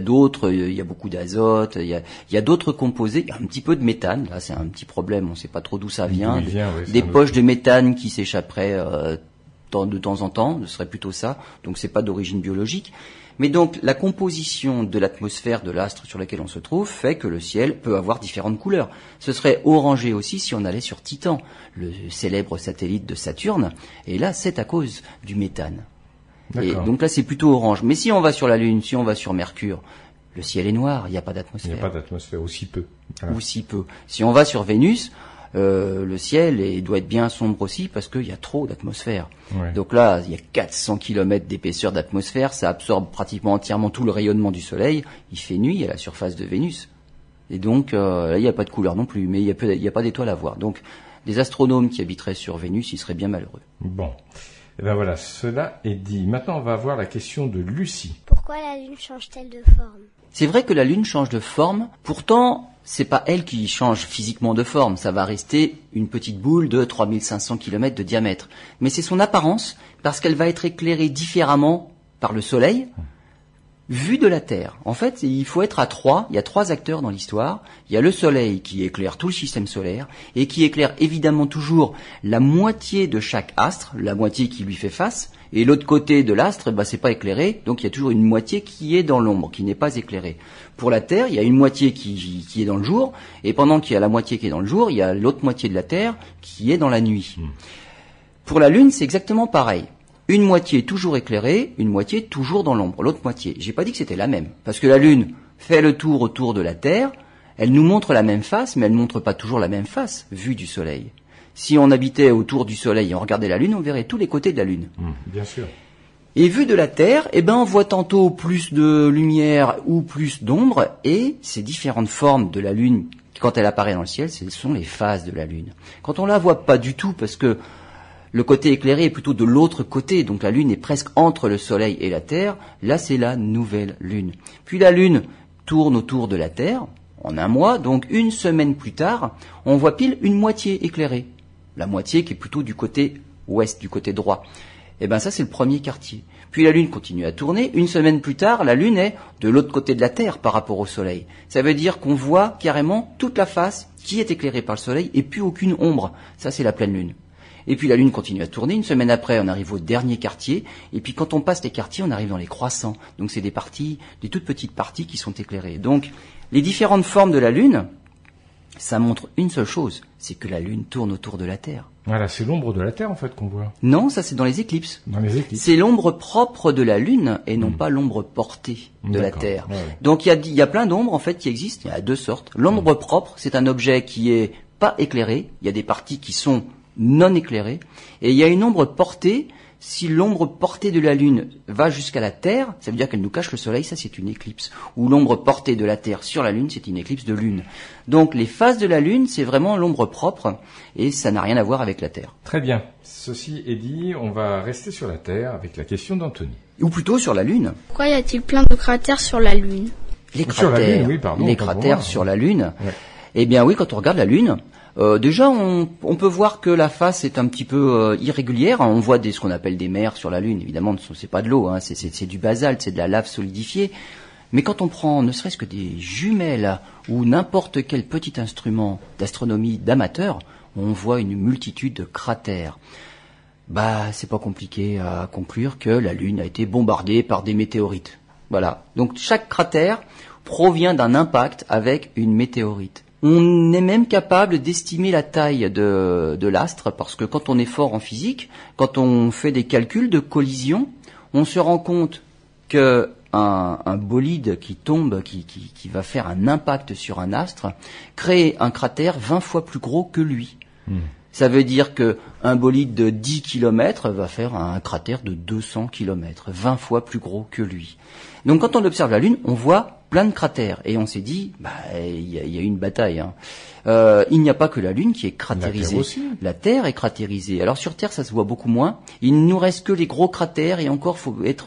beaucoup d'azote, il y a d'autres composés, un petit peu de méthane. Là, c'est un petit problème. On ne sait pas trop d'où ça vient. Des poches de méthane qui s'échapperaient de temps en temps. Ce serait plutôt ça. Donc, c'est pas d'origine biologique. Mais donc, la composition de l'atmosphère de l'astre sur lequel on se trouve fait que le ciel peut avoir différentes couleurs. Ce serait orangé aussi si on allait sur Titan, le célèbre satellite de Saturne. Et là, c'est à cause du méthane. Et donc là, c'est plutôt orange. Mais si on va sur la Lune, si on va sur Mercure, le ciel est noir, il n'y a pas d'atmosphère. Il n'y a pas d'atmosphère, aussi peu. Ah. Aussi peu. Si on va sur Vénus, le ciel doit être bien sombre aussi parce qu'il y a trop d'atmosphère. Ouais. Donc là, il y a 400 km d'épaisseur d'atmosphère, ça absorbe pratiquement entièrement tout le rayonnement du soleil, il fait nuit à la surface de Vénus. Et donc, là, il n'y a pas de couleur non plus, mais il n'y a pas d'étoiles à voir. Donc, des astronomes qui habiteraient sur Vénus, ils seraient bien malheureux. Bon, et ben voilà, cela est dit. Maintenant, on va voir la question de Lucie. Pourquoi la Lune change-t-elle de forme ? C'est vrai que la Lune change de forme, pourtant, c'est pas elle qui change physiquement de forme, ça va rester une petite boule de 3500 km de diamètre. Mais c'est son apparence, parce qu'elle va être éclairée différemment par le soleil, vue de la Terre. En fait, il faut être à trois, il y a trois acteurs dans l'histoire. Il y a le soleil qui éclaire tout le système solaire, et qui éclaire évidemment toujours la moitié de chaque astre, la moitié qui lui fait face. Et l'autre côté de l'astre, bah, c'est pas éclairé, donc il y a toujours une moitié qui est dans l'ombre, qui n'est pas éclairée. Pour la Terre, il y a une moitié qui est dans le jour, et pendant qu'il y a la moitié qui est dans le jour, il y a l'autre moitié de la Terre qui est dans la nuit. Pour la Lune, c'est exactement pareil. Une moitié toujours éclairée, une moitié toujours dans l'ombre, l'autre moitié. J'ai pas dit que c'était la même, parce que la Lune fait le tour autour de la Terre, elle nous montre la même face, mais elle ne montre pas toujours la même face, vue du Soleil. Si on habitait autour du Soleil et on regardait la Lune, on verrait tous les côtés de la Lune. Bien sûr. Et vu de la Terre, eh ben, on voit tantôt plus de lumière ou plus d'ombre, et ces différentes formes de la Lune, quand elle apparaît dans le ciel, ce sont les phases de la Lune. Quand on la voit pas du tout, parce que le côté éclairé est plutôt de l'autre côté, donc la Lune est presque entre le Soleil et la Terre, là c'est la nouvelle Lune. Puis la Lune tourne autour de la Terre, en un mois, donc une semaine plus tard, on voit pile une moitié éclairée. La moitié qui est plutôt du côté ouest, du côté droit. Et bien ça, c'est le premier quartier. Puis la Lune continue à tourner. Une semaine plus tard, la Lune est de l'autre côté de la Terre par rapport au Soleil. Ça veut dire qu'on voit carrément toute la face qui est éclairée par le Soleil et plus aucune ombre. Ça, c'est la pleine Lune. Et puis la Lune continue à tourner. Une semaine après, on arrive au dernier quartier. Et puis quand on passe les quartiers, on arrive dans les croissants. Donc c'est des parties, des toutes petites parties qui sont éclairées. Donc les différentes formes de la Lune, ça montre une seule chose, c'est que la Lune tourne autour de la Terre. Voilà, c'est l'ombre de la Terre en fait qu'on voit. Non, ça c'est dans les éclipses. Dans les éclipses. C'est l'ombre propre de la Lune et non pas l'ombre portée de la Terre. Ouais, ouais. Donc il y a plein d'ombres en fait qui existent, il y a deux sortes. L'ombre propre, c'est un objet qui est pas éclairé, il y a des parties qui sont non éclairées, et il y a une ombre portée. Si l'ombre portée de la Lune va jusqu'à la Terre, ça veut dire qu'elle nous cache le Soleil, ça c'est une éclipse. Ou l'ombre portée de la Terre sur la Lune, c'est une éclipse de Lune. Donc les phases de la Lune, c'est vraiment l'ombre propre, et ça n'a rien à voir avec la Terre. Très bien. Ceci est dit, on va rester sur la Terre avec la question d'Anthony. Ou plutôt sur la Lune. Pourquoi y a-t-il plein de cratères sur la Lune ? Les cratères sur la Lune, oui, pardon, les cratères voir, sur la Lune. Ouais. Eh bien oui, quand on regarde la Lune... déjà, on peut voir que la face est un petit peu irrégulière. On voit ce qu'on appelle des mers sur la Lune. Évidemment, c'est pas de l'eau, hein, c'est du basalte, c'est de la lave solidifiée. Mais quand on prend ne serait-ce que des jumelles ou n'importe quel petit instrument d'astronomie d'amateur, on voit une multitude de cratères. Bah, c'est pas compliqué à conclure que la Lune a été bombardée par des météorites. Voilà. Donc, chaque cratère provient d'un impact avec une météorite. On est même capable d'estimer la taille de l'astre, parce que quand on est fort en physique, quand on fait des calculs de collision, on se rend compte que un bolide qui tombe, qui va faire un impact sur un astre, crée un cratère 20 fois plus gros que lui. Mmh. Ça veut dire que un bolide de 10 km va faire un cratère de 200 km, 20 fois plus gros que lui. Donc quand on observe la Lune, on voit plein de cratères. Et on s'est dit, bah, il y a eu une bataille. Hein. Il n'y a pas que la Lune qui est cratérisée. La Terre est cratérisée. Alors sur Terre, ça se voit beaucoup moins. Il ne nous reste que les gros cratères et encore,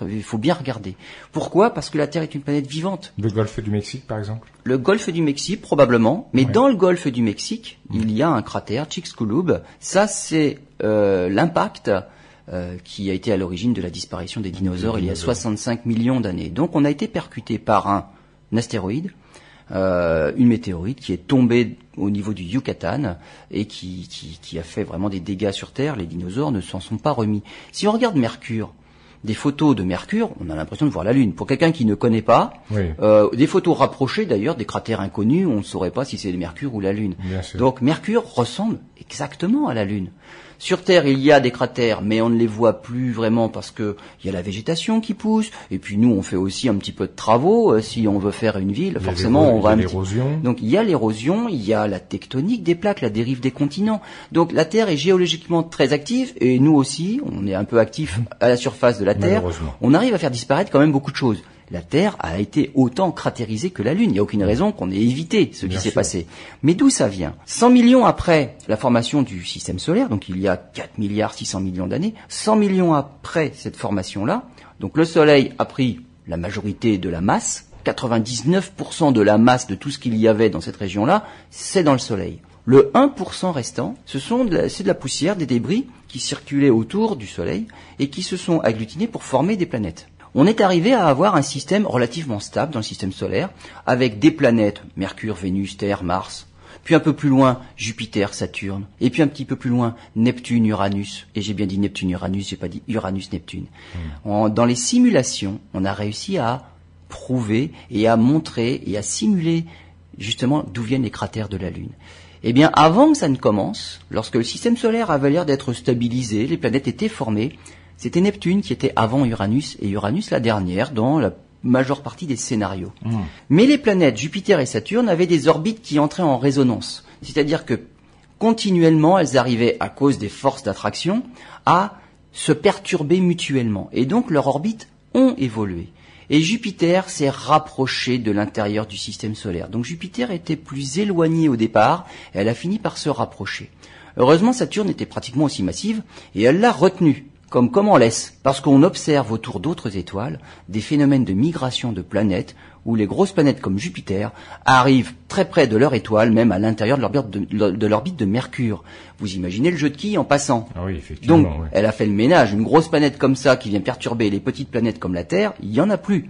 il faut bien regarder. Pourquoi ? Parce que la Terre est une planète vivante. Le golfe du Mexique, par exemple ? Le golfe du Mexique, probablement. Mais dans le golfe du Mexique, il y a un cratère, Chicxulub. Ça, c'est l'impact... qui a été à l'origine de la disparition des dinosaures il y a 65 millions d'années. Donc on a été percuté par un astéroïde, une météorite qui est tombée au niveau du Yucatan et qui a fait vraiment des dégâts sur Terre. Les dinosaures ne s'en sont pas remis. Si on regarde Mercure, des photos de Mercure, on a l'impression de voir la Lune. Pour quelqu'un qui ne connaît pas, des photos rapprochées d'ailleurs, des cratères inconnus, on ne saurait pas si c'est Mercure ou la Lune. Donc Mercure ressemble exactement à la Lune. Sur Terre, il y a des cratères, mais on ne les voit plus vraiment parce que il y a la végétation qui pousse. Et puis nous, on fait aussi un petit peu de travaux. Si on veut faire une ville, forcément, on va... Donc il y a l'érosion, il y a la tectonique des plaques, la dérive des continents. Donc la Terre est géologiquement très active, et nous aussi, on est un peu actifs à la surface de la Terre. On arrive à faire disparaître quand même beaucoup de choses. La Terre a été autant cratérisée que la Lune. Il n'y a aucune raison qu'on ait évité ce qui s'est passé. Mais d'où ça vient ? 100 millions après la formation du système solaire, donc il y a 4,6 milliards d'années, 100 millions après cette formation-là, donc le Soleil a pris la majorité de la masse, 99% de la masse de tout ce qu'il y avait dans cette région-là, c'est dans le Soleil. Le 1% restant, c'est de la poussière, des débris qui circulaient autour du Soleil et qui se sont agglutinés pour former des planètes. On est arrivé à avoir un système relativement stable dans le système solaire, avec des planètes, Mercure, Vénus, Terre, Mars, puis un peu plus loin, Jupiter, Saturne, et puis un petit peu plus loin, Neptune, Uranus, et j'ai bien dit Neptune, Uranus, j'ai pas dit Uranus, Neptune. Dans les simulations, on a réussi à prouver et à montrer et à simuler justement d'où viennent les cratères de la Lune. Eh bien, avant que ça ne commence, lorsque le système solaire avait l'air d'être stabilisé, les planètes étaient formées, c'était Neptune qui était avant Uranus, et Uranus la dernière dans la majeure partie des scénarios. Mais les planètes Jupiter et Saturne avaient des orbites qui entraient en résonance. C'est-à-dire que continuellement, elles arrivaient, à cause des forces d'attraction, à se perturber mutuellement. Et donc, leurs orbites ont évolué. Et Jupiter s'est rapproché de l'intérieur du système solaire. Donc Jupiter était plus éloignée au départ, et elle a fini par se rapprocher. Heureusement, Saturne était pratiquement aussi massive, et elle l'a retenue. comme on laisse, parce qu'on observe autour d'autres étoiles des phénomènes de migration de planètes où les grosses planètes comme Jupiter arrivent très près de leur étoile, même à l'intérieur de l'orbite de Mercure. Vous imaginez le jeu de quilles en passant. Ah oui, effectivement. Donc, oui. Elle a fait le ménage. Une grosse planète comme ça qui vient perturber les petites planètes comme la Terre, il n'y en a plus.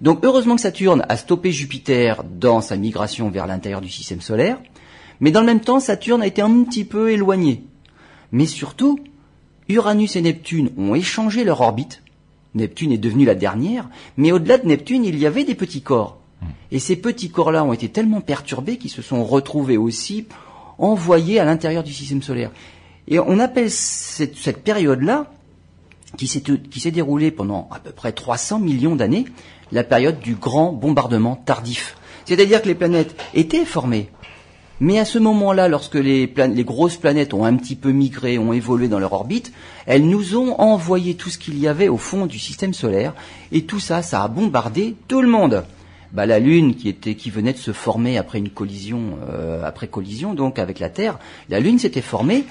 Donc, heureusement que Saturne a stoppé Jupiter dans sa migration vers l'intérieur du système solaire, mais dans le même temps, Saturne a été un petit peu éloigné. Mais surtout, Uranus et Neptune ont échangé leur orbite. Neptune est devenue la dernière, mais au-delà de Neptune, il y avait des petits corps. Et ces petits corps-là ont été tellement perturbés qu'ils se sont retrouvés aussi envoyés à l'intérieur du système solaire. Et on appelle cette période-là, qui s'est déroulée pendant à peu près 300 millions d'années, la période du grand bombardement tardif. C'est-à-dire que les planètes étaient formées, mais à ce moment-là, lorsque les grosses planètes ont un petit peu migré, ont évolué dans leur orbite, elles nous ont envoyé tout ce qu'il y avait au fond du système solaire, et tout ça, ça a bombardé tout le monde. Bah, la Lune, qui venait de se former après une collision, donc avec la Terre, la Lune s'était formée,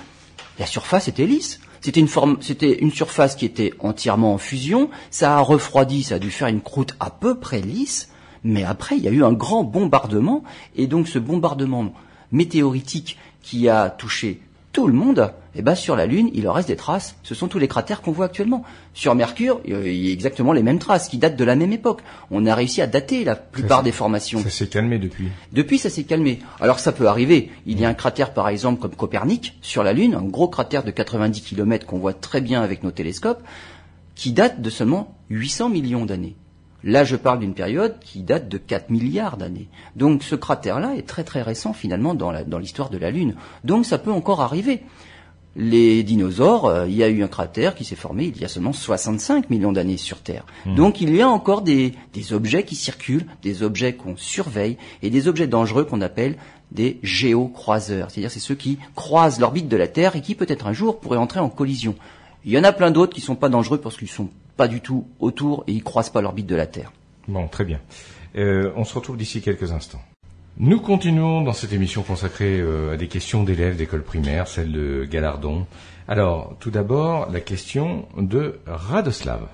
la surface était lisse. C'était une surface qui était entièrement en fusion, ça a refroidi, ça a dû faire une croûte à peu près lisse, mais après, il y a eu un grand bombardement, et donc ce bombardement météoritique qui a touché tout le monde, et ben sur la Lune, il en reste des traces. Ce sont tous les cratères qu'on voit actuellement. Sur Mercure, il y a exactement les mêmes traces qui datent de la même époque. On a réussi à dater la plupart des formations. Ça s'est calmé depuis. Depuis, ça s'est calmé. Alors ça peut arriver. Il y a un cratère, par exemple, comme Copernic, sur la Lune, un gros cratère de 90 km qu'on voit très bien avec nos télescopes, qui date de seulement 800 millions d'années. Là, je parle d'une période qui date de 4 milliards d'années. Donc, ce cratère-là est très très récent, finalement, dans l'histoire de la Lune. Donc, ça peut encore arriver. Les dinosaures, il y a eu un cratère qui s'est formé il y a seulement 65 millions d'années sur Terre. Donc, il y a encore des objets qui circulent, des objets qu'on surveille, et des objets dangereux qu'on appelle des géocroiseurs. C'est-à-dire, c'est ceux qui croisent l'orbite de la Terre et qui, peut-être un jour, pourraient entrer en collision. Il y en a plein d'autres qui sont pas dangereux parce qu'ils sont pas du tout autour et ils croisent pas l'orbite de la Terre. Bon, très bien. On se retrouve d'ici quelques instants. Nous continuons dans cette émission consacrée à des questions d'élèves d'école primaire, celle de Gallardon. Alors, tout d'abord, la question de Radoslav.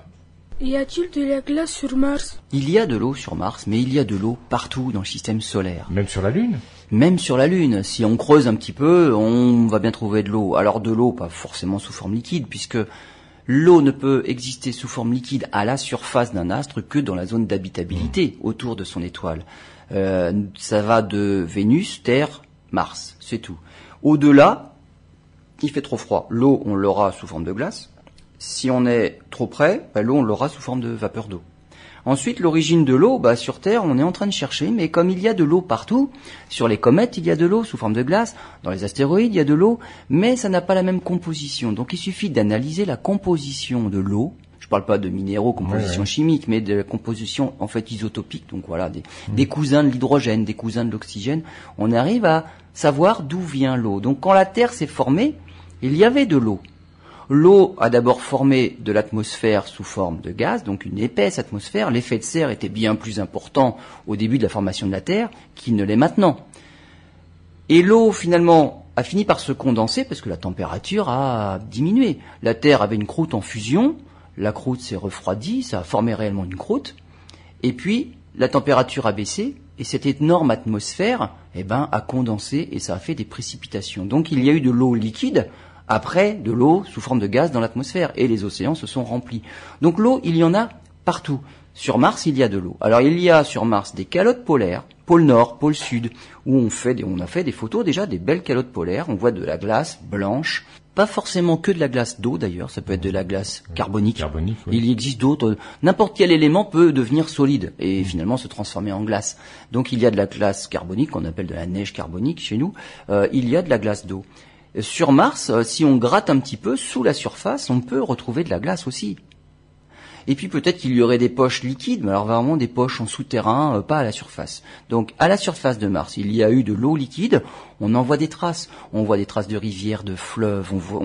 Y a-t-il de la glace sur Mars? Il y a de l'eau sur Mars, mais il y a de l'eau partout dans le système solaire. Même sur la Lune? Même sur la Lune, si on creuse un petit peu, on va bien trouver de l'eau. Alors de l'eau, pas forcément sous forme liquide, puisque l'eau ne peut exister sous forme liquide à la surface d'un astre que dans la zone d'habitabilité autour de son étoile. Ça va de Vénus, Terre, Mars, c'est tout. Au-delà, il fait trop froid. L'eau, on l'aura sous forme de glace. Si on est trop près, bah, l'eau, on l'aura sous forme de vapeur d'eau. Ensuite, l'origine de l'eau, bah, sur Terre, on est en train de chercher, mais comme il y a de l'eau partout, sur les comètes, il y a de l'eau sous forme de glace, dans les astéroïdes, il y a de l'eau, mais ça n'a pas la même composition. Donc, il suffit d'analyser la composition de l'eau. Je parle pas de minéraux, composition chimique, mais de composition, en fait, isotopique. Donc, voilà, des cousins de l'hydrogène, des cousins de l'oxygène. On arrive à savoir d'où vient l'eau. Donc, quand la Terre s'est formée, il y avait de l'eau. L'eau a d'abord formé de l'atmosphère sous forme de gaz, donc une épaisse atmosphère. L'effet de serre était bien plus important au début de la formation de la Terre qu'il ne l'est maintenant. Et l'eau, finalement, a fini par se condenser parce que la température a diminué. La Terre avait une croûte en fusion, la croûte s'est refroidie, ça a formé réellement une croûte. Et puis, la température a baissé et cette énorme atmosphère, eh ben, a condensé et ça a fait des précipitations. Donc, il y a eu de l'eau liquide, après, de l'eau sous forme de gaz dans l'atmosphère, et les océans se sont remplis. Donc l'eau, il y en a partout. Sur Mars, il y a de l'eau. Alors il y a sur Mars des calottes polaires, pôle Nord, pôle Sud, où on a fait des photos déjà, des belles calottes polaires, on voit de la glace blanche, pas forcément que de la glace d'eau d'ailleurs, ça peut être de la glace carbonique. Il existe d'autres, n'importe quel élément peut devenir solide et finalement se transformer en glace. Donc il y a de la glace carbonique, qu'on appelle de la neige carbonique chez nous, il y a de la glace d'eau. Sur Mars, si on gratte un petit peu, sous la surface, on peut retrouver de la glace aussi. Et puis peut-être qu'il y aurait des poches liquides, mais alors vraiment des poches en souterrain, pas à la surface. Donc à la surface de Mars, il y a eu de l'eau liquide, on en voit des traces. On voit des traces de rivières, de fleuves. On voit,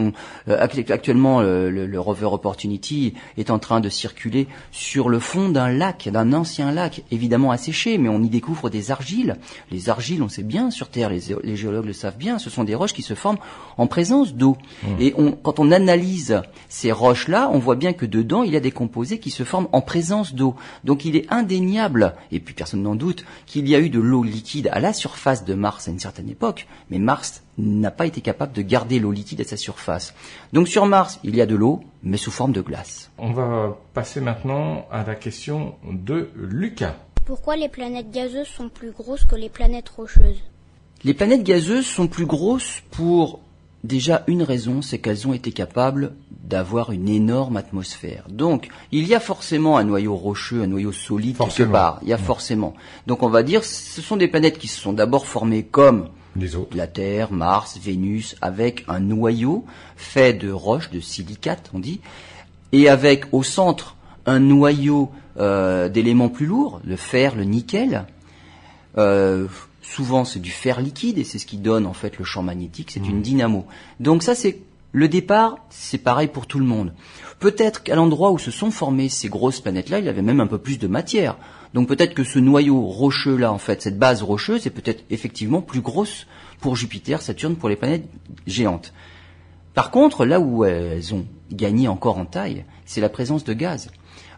actuellement, le rover Opportunity est en train de circuler sur le fond d'un lac, d'un ancien lac, évidemment asséché, mais on y découvre des argiles. Les argiles, on sait bien, sur Terre, les géologues le savent bien, ce sont des roches qui se forment en présence d'eau. Et quand on analyse ces roches-là, on voit bien que dedans, il y a des composés qui se forment en présence d'eau. Donc il est indéniable, et puis personne n'en doute, qu'il y a eu de l'eau liquide à la surface de Mars à une certaine époque, mais Mars n'a pas été capable de garder l'eau liquide à sa surface. Donc sur Mars, il y a de l'eau, mais sous forme de glace. On va passer maintenant à la question de Lucas. Pourquoi les planètes gazeuses sont plus grosses que les planètes rocheuses? Les planètes gazeuses sont plus grosses pour déjà une raison, c'est qu'elles ont été capables d'avoir une énorme atmosphère. Donc, il y a forcément un noyau rocheux, un noyau solide quelque part. Il y a forcément. Donc, on va dire, ce sont des planètes qui se sont d'abord formées comme les autres. La Terre, Mars, Vénus, avec un noyau fait de roches, de silicates, on dit, et avec au centre un noyau d'éléments plus lourds, le fer, le nickel. Souvent, c'est du fer liquide et c'est ce qui donne en fait le champ magnétique, c'est une dynamo. Donc ça, c'est le départ, c'est pareil pour tout le monde. Peut-être qu'à l'endroit où se sont formées ces grosses planètes-là, il y avait même un peu plus de matière. Donc peut-être que ce noyau rocheux-là, en fait, cette base rocheuse, est peut-être effectivement plus grosse pour Jupiter, Saturne, pour les planètes géantes. Par contre, là où elles ont gagné encore en taille, c'est la présence de gaz.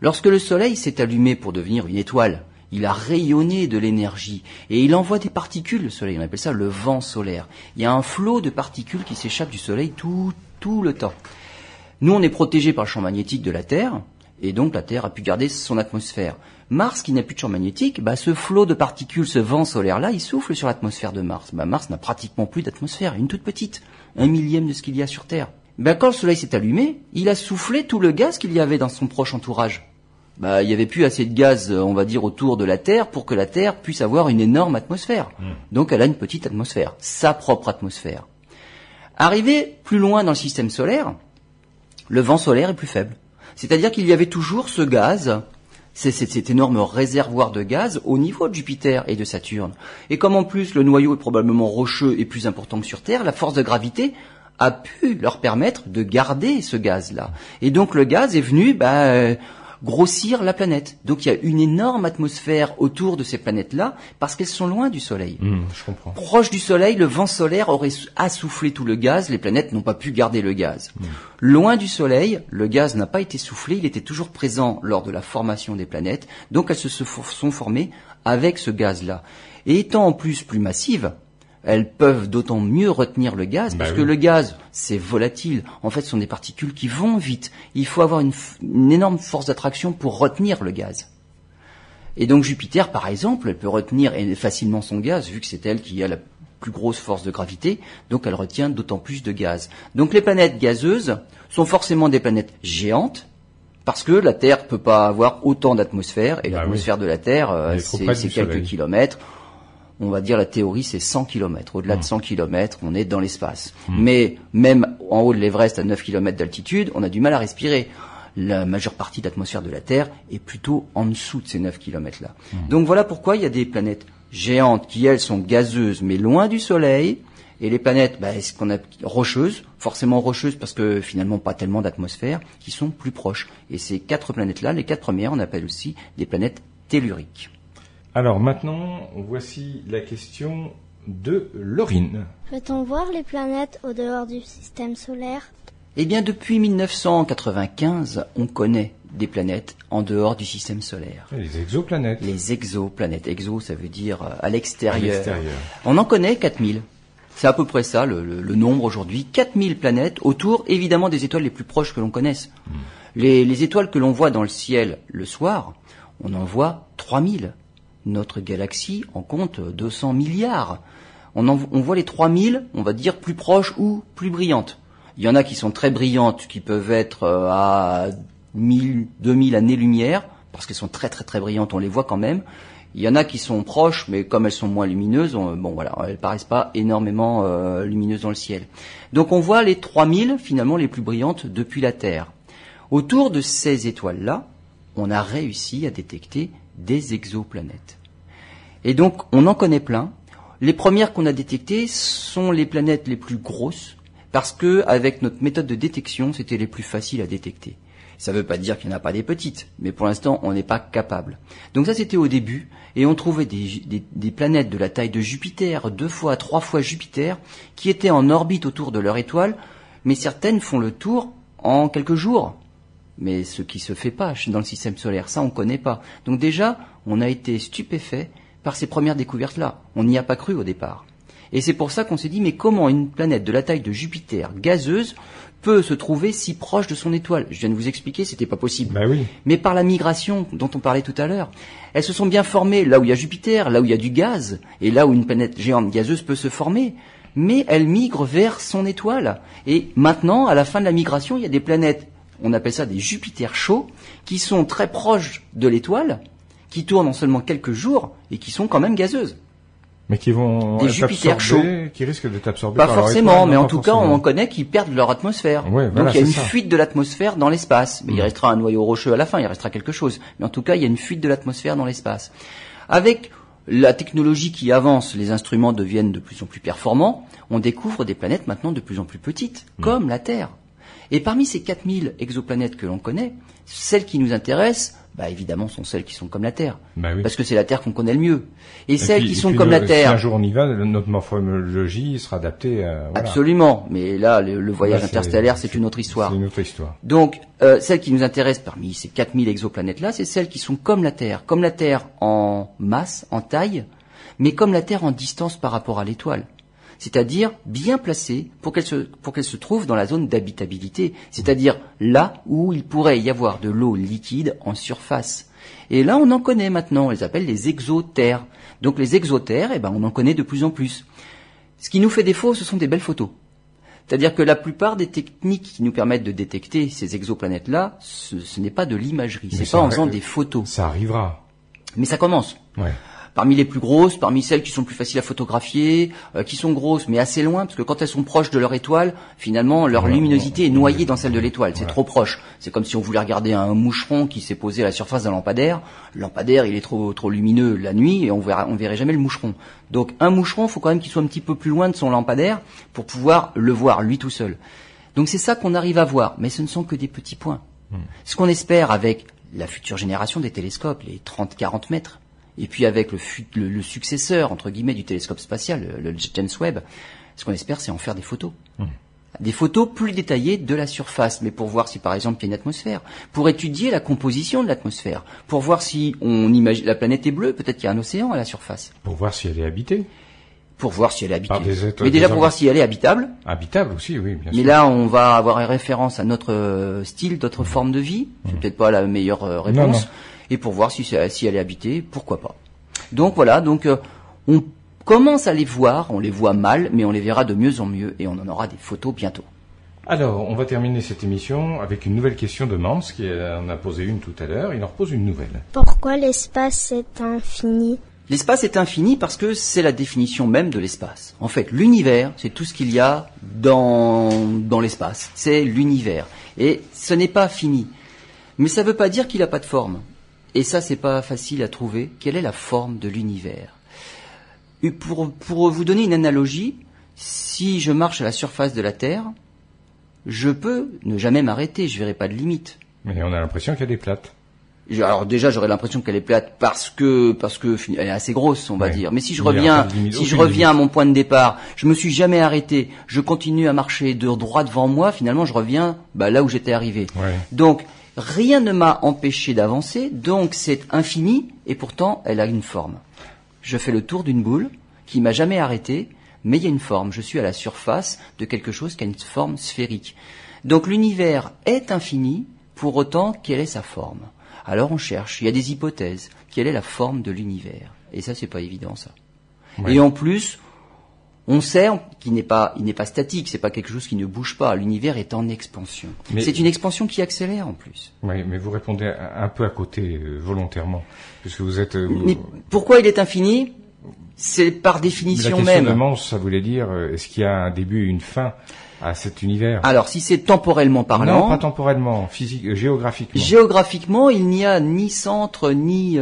Lorsque le Soleil s'est allumé pour devenir une étoile, il a rayonné de l'énergie et il envoie des particules, le Soleil, on appelle ça le vent solaire. Il y a un flot de particules qui s'échappent du Soleil tout le temps. Nous, on est protégés par le champ magnétique de la Terre et donc la Terre a pu garder son atmosphère. Mars, qui n'a plus de champ magnétique, bah, ce flot de particules, ce vent solaire-là, il souffle sur l'atmosphère de Mars. Bah, Mars n'a pratiquement plus d'atmosphère, une toute petite, 1/1000 de ce qu'il y a sur Terre. Bah, quand le Soleil s'est allumé, il a soufflé tout le gaz qu'il y avait dans son proche entourage. Bah, il n'y avait plus assez de gaz, on va dire, autour de la Terre pour que la Terre puisse avoir une énorme atmosphère. Donc elle a une petite atmosphère, sa propre atmosphère. Arrivé plus loin dans le système solaire, le vent solaire est plus faible. C'est-à-dire qu'il y avait toujours ce gaz, cet énorme réservoir de gaz au niveau de Jupiter et de Saturne. Et comme en plus le noyau est probablement rocheux et plus important que sur Terre, la force de gravité a pu leur permettre de garder ce gaz-là. Et donc le gaz est venu... grossir la planète. Donc il y a une énorme atmosphère autour de ces planètes-là parce qu'elles sont loin du Soleil. Je comprends. Proche du Soleil, le vent solaire aurait soufflé tout le gaz, les planètes n'ont pas pu garder le gaz. Loin du Soleil, le gaz n'a pas été soufflé, il était toujours présent lors de la formation des planètes, donc elles se sont formées avec ce gaz-là. Et étant en plus plus massives, elles peuvent d'autant mieux retenir le gaz, parce que le gaz, c'est volatile. En fait, ce sont des particules qui vont vite. Il faut avoir une énorme force d'attraction pour retenir le gaz. Et donc Jupiter, par exemple, elle peut retenir facilement son gaz, vu que c'est elle qui a la plus grosse force de gravité, donc elle retient d'autant plus de gaz. Donc les planètes gazeuses sont forcément des planètes géantes, parce que la Terre peut pas avoir autant d'atmosphère, et l'atmosphère de la Terre, c'est quelques kilomètres. On va dire la théorie, c'est 100 km. Au-delà de 100 km, on est dans l'espace. Mais même en haut de l'Everest, à 9 km d'altitude, on a du mal à respirer. La majeure partie de l'atmosphère de la Terre est plutôt en dessous de ces 9 km-là. Donc voilà pourquoi il y a des planètes géantes qui, elles, sont gazeuses, mais loin du Soleil. Et les planètes ce qu'on a, rocheuses, forcément rocheuses parce que finalement pas tellement d'atmosphère, qui sont plus proches. Et ces quatre planètes-là, les quatre premières, on appelle aussi des planètes telluriques. Alors maintenant, voici la question de Lorine. Peut-on voir les planètes au dehors du système solaire? Eh bien, depuis 1995, on connaît des planètes en dehors du système solaire. Les exoplanètes. Les exoplanètes. Exo, ça veut dire à l'extérieur. À l'extérieur. On en connaît 4000. C'est à peu près ça, le nombre aujourd'hui. 4000 planètes autour, évidemment, des étoiles les plus proches que l'on connaisse. Les étoiles que l'on voit dans le ciel le soir, on en voit 3000. Notre galaxie en compte 200 milliards. On voit les 3000, on va dire, plus proches ou plus brillantes. Il y en a qui sont très brillantes, qui peuvent être à 1000, 2000 années-lumière, parce qu'elles sont très très très brillantes, on les voit quand même. Il y en a qui sont proches, mais comme elles sont moins lumineuses, elles paraissent pas énormément lumineuses dans le ciel. Donc on voit les 3000, finalement, les plus brillantes depuis la Terre. Autour de ces étoiles-là, on a réussi à détecter des exoplanètes. Et donc, on en connaît plein. Les premières qu'on a détectées sont les planètes les plus grosses, parce que avec notre méthode de détection, c'était les plus faciles à détecter. Ça ne veut pas dire qu'il n'y en a pas des petites, mais pour l'instant, on n'est pas capable. Donc ça, c'était au début, et on trouvait des planètes de la taille de Jupiter, 2 fois, 3 fois Jupiter, qui étaient en orbite autour de leur étoile, mais certaines font le tour en quelques jours. Mais ce qui se fait pas dans le système solaire, ça, on ne connaît pas. Donc déjà, on a été stupéfait par ces premières découvertes-là. On n'y a pas cru au départ. Et c'est pour ça qu'on s'est dit, mais comment une planète de la taille de Jupiter, gazeuse, peut se trouver si proche de son étoile? Je viens de vous expliquer, c'était pas possible. Bah oui. Mais par la migration dont on parlait tout à l'heure, elles se sont bien formées là où il y a Jupiter, là où il y a du gaz, et là où une planète géante gazeuse peut se former. Mais elles migrent vers son étoile. Et maintenant, à la fin de la migration, il y a des planètes, on appelle ça des Jupiters chauds, qui sont très proches de l'étoile, qui tournent en seulement quelques jours, et qui sont quand même gazeuses. Mais qui vont des Jupiters chauds, qui risquent d'être absorbés par leur étoile. Pas forcément, mais en tout cas, on en connaît qui perdent leur atmosphère. Ouais, voilà, donc il y a une fuite de l'atmosphère dans l'espace. Mais il restera un noyau rocheux à la fin, il restera quelque chose. Mais en tout cas, il y a une fuite de l'atmosphère dans l'espace. Avec la technologie qui avance, les instruments deviennent de plus en plus performants. On découvre des planètes maintenant de plus en plus petites, comme la Terre. Et parmi ces 4000 exoplanètes que l'on connaît, celles qui nous intéressent, bah évidemment, sont celles qui sont comme la Terre. Bah oui. Parce que c'est la Terre qu'on connaît le mieux. Et celles qui sont comme la Terre. Si un jour on y va, notre morphologie sera adaptée à, voilà. Absolument. Mais là, le voyage interstellaire, c'est une autre histoire. C'est une autre histoire. Donc, celles qui nous intéressent parmi ces 4000 exoplanètes-là, c'est celles qui sont comme la Terre. Comme la Terre en masse, en taille, mais comme la Terre en distance par rapport à l'étoile. C'est-à-dire bien placées pour qu'elle se trouve dans la zone d'habitabilité, c'est-à-dire là où il pourrait y avoir de l'eau liquide en surface. Et là, on en connaît maintenant, on les appelle les exoterres. Donc les exoterres, eh ben, on en connaît de plus en plus. Ce qui nous fait défaut, ce sont des belles photos. C'est-à-dire que la plupart des techniques qui nous permettent de détecter ces exoplanètes-là, ce n'est pas de l'imagerie, c'est pas en faisant des photos. Ça arrivera. Mais ça commence. Ouais. Parmi les plus grosses, parmi celles qui sont plus faciles à photographier, qui sont grosses mais assez loin, parce que quand elles sont proches de leur étoile, finalement leur luminosité est noyée dans celle de l'étoile, c'est trop proche. C'est comme si on voulait regarder un moucheron qui s'est posé à la surface d'un lampadaire. Le lampadaire, il est trop lumineux la nuit et on verrait jamais le moucheron. Donc un moucheron, faut quand même qu'il soit un petit peu plus loin de son lampadaire pour pouvoir le voir lui tout seul. Donc c'est ça qu'on arrive à voir, mais ce ne sont que des petits points. Ce qu'on espère avec la future génération des télescopes, les 30-40 mètres, et puis avec le successeur, entre guillemets, du télescope spatial, le James Webb, ce qu'on espère, c'est en faire des photos. Des photos plus détaillées de la surface, mais pour voir si, par exemple, il y a une atmosphère, pour étudier la composition de l'atmosphère, pour voir si on imagine la planète est bleue, peut-être qu'il y a un océan à la surface. Pour voir si elle est habitée. Pour voir si elle est habitée. Mais déjà pour voir si elle est habitable. Habitable aussi, oui, bien sûr. Mais là, on va avoir une référence à notre style, notre forme de vie. C'est peut-être pas la meilleure réponse. Non. Et pour voir si elle est habitée, pourquoi pas. Donc voilà, on commence à les voir, on les voit mal, mais on les verra de mieux en mieux, et on en aura des photos bientôt. Alors, on va terminer cette émission avec une nouvelle question de Mans, qui en a posé une tout à l'heure, il en repose une nouvelle. Pourquoi l'espace est infini ? L'espace est infini parce que c'est la définition même de l'espace. En fait, l'univers, c'est tout ce qu'il y a dans l'espace, c'est l'univers. Et ce n'est pas fini. Mais ça ne veut pas dire qu'il n'a pas de forme. Et ça, c'est pas facile à trouver. Quelle est la forme de l'univers? Pour vous donner une analogie, si je marche à la surface de la Terre, je peux ne jamais m'arrêter, je verrai pas de limite. Mais on a l'impression qu'elle est plate. Alors déjà, j'aurais l'impression qu'elle est plate parce que elle est assez grosse, on va dire. Mais si je reviens, à mon point de départ, je me suis jamais arrêté, je continue à marcher de droit devant moi, finalement, je reviens là où j'étais arrivé. Ouais. Donc, rien ne m'a empêché d'avancer, donc c'est infini, et pourtant elle a une forme. Je fais le tour d'une boule qui m'a jamais arrêté, mais il y a une forme. Je suis à la surface de quelque chose qui a une forme sphérique. Donc l'univers est infini, pour autant, quelle est sa forme? Alors on cherche, il y a des hypothèses. Quelle est la forme de l'univers? Et ça, c'est pas évident, ça. Ouais. Et en plus, on sait qu'il n'est pas statique, c'est pas quelque chose qui ne bouge pas. L'univers est en expansion. C'est une expansion qui accélère en plus. Oui, mais vous répondez un peu à côté volontairement, puisque vous êtes. Mais pourquoi il est infini? C'est par définition même. La question de Mons, ça voulait dire est-ce qu'il y a un début et une fin à cet univers. Alors, si c'est temporellement parlant... Non, pas temporellement, physique, géographiquement. Géographiquement, il n'y a ni centre, ni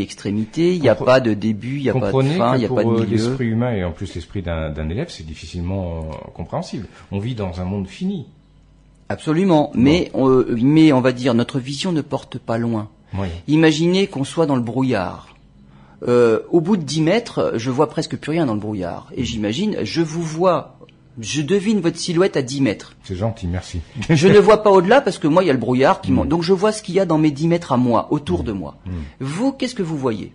extrémité, il n'y a pas de début, il n'y a pas de fin, il n'y a pas de milieu. Comprenez que pour l'esprit humain, et en plus l'esprit d'un élève, c'est difficilement compréhensible. On vit dans un monde fini. Absolument, mais on va dire, notre vision ne porte pas loin. Oui. Imaginez qu'on soit dans le brouillard. Au bout de 10 mètres, je vois presque plus rien dans le brouillard. Et j'imagine, je vous vois... Je devine votre silhouette à 10 mètres. C'est gentil, merci. Je ne vois pas au-delà parce que moi, il y a le brouillard qui monte. Donc, je vois ce qu'il y a dans mes 10 mètres à moi, autour de moi. Vous, qu'est-ce que vous voyez?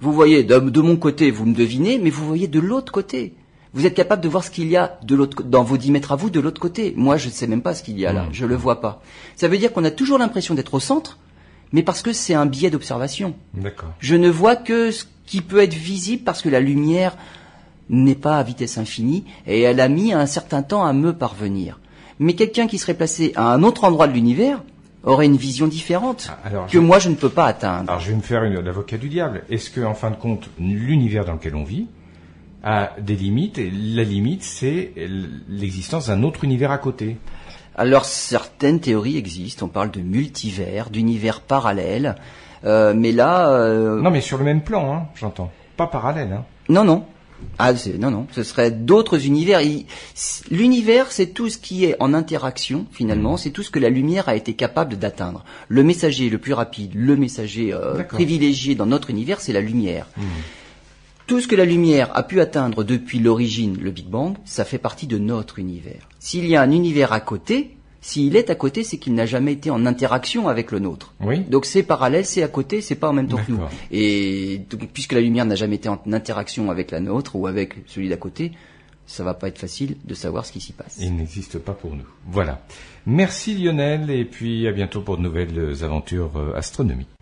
Vous voyez, de mon côté, vous me devinez, mais vous voyez de l'autre côté. Vous êtes capable de voir ce qu'il y a de l'autre, dans vos 10 mètres à vous, de l'autre côté. Moi, je ne sais même pas ce qu'il y a là. Je ne le vois pas. Ça veut dire qu'on a toujours l'impression d'être au centre, mais parce que c'est un biais d'observation. D'accord. Je ne vois que ce qui peut être visible parce que la lumière... n'est pas à vitesse infinie, et elle a mis un certain temps à me parvenir. Mais quelqu'un qui serait placé à un autre endroit de l'univers aurait une vision différente moi je ne peux pas atteindre. Alors je vais me faire l'avocat du diable. Est-ce que, en fin de compte, l'univers dans lequel on vit a des limites, et la limite c'est l'existence d'un autre univers à côté? Alors certaines théories existent, on parle de multivers, d'univers parallèles, mais là... Non mais sur le même plan, hein, j'entends. Pas parallèle. Hein. Non, non. Ah, non, ce serait d'autres univers. L'univers, c'est tout ce qui est en interaction, finalement, c'est tout ce que la lumière a été capable d'atteindre. Le messager le plus rapide, le messager privilégié dans notre univers, c'est la lumière. Tout ce que la lumière a pu atteindre depuis l'origine, le Big Bang, ça fait partie de notre univers. S'il y a un univers à côté, s'il est à côté, c'est qu'il n'a jamais été en interaction avec le nôtre. Oui. Donc c'est parallèle, c'est à côté, c'est pas en même temps que nous. Et donc, puisque la lumière n'a jamais été en interaction avec la nôtre ou avec celui d'à côté, ça va pas être facile de savoir ce qui s'y passe. Il n'existe pas pour nous. Voilà. Merci Lionel, et puis à bientôt pour de nouvelles aventures astronomiques.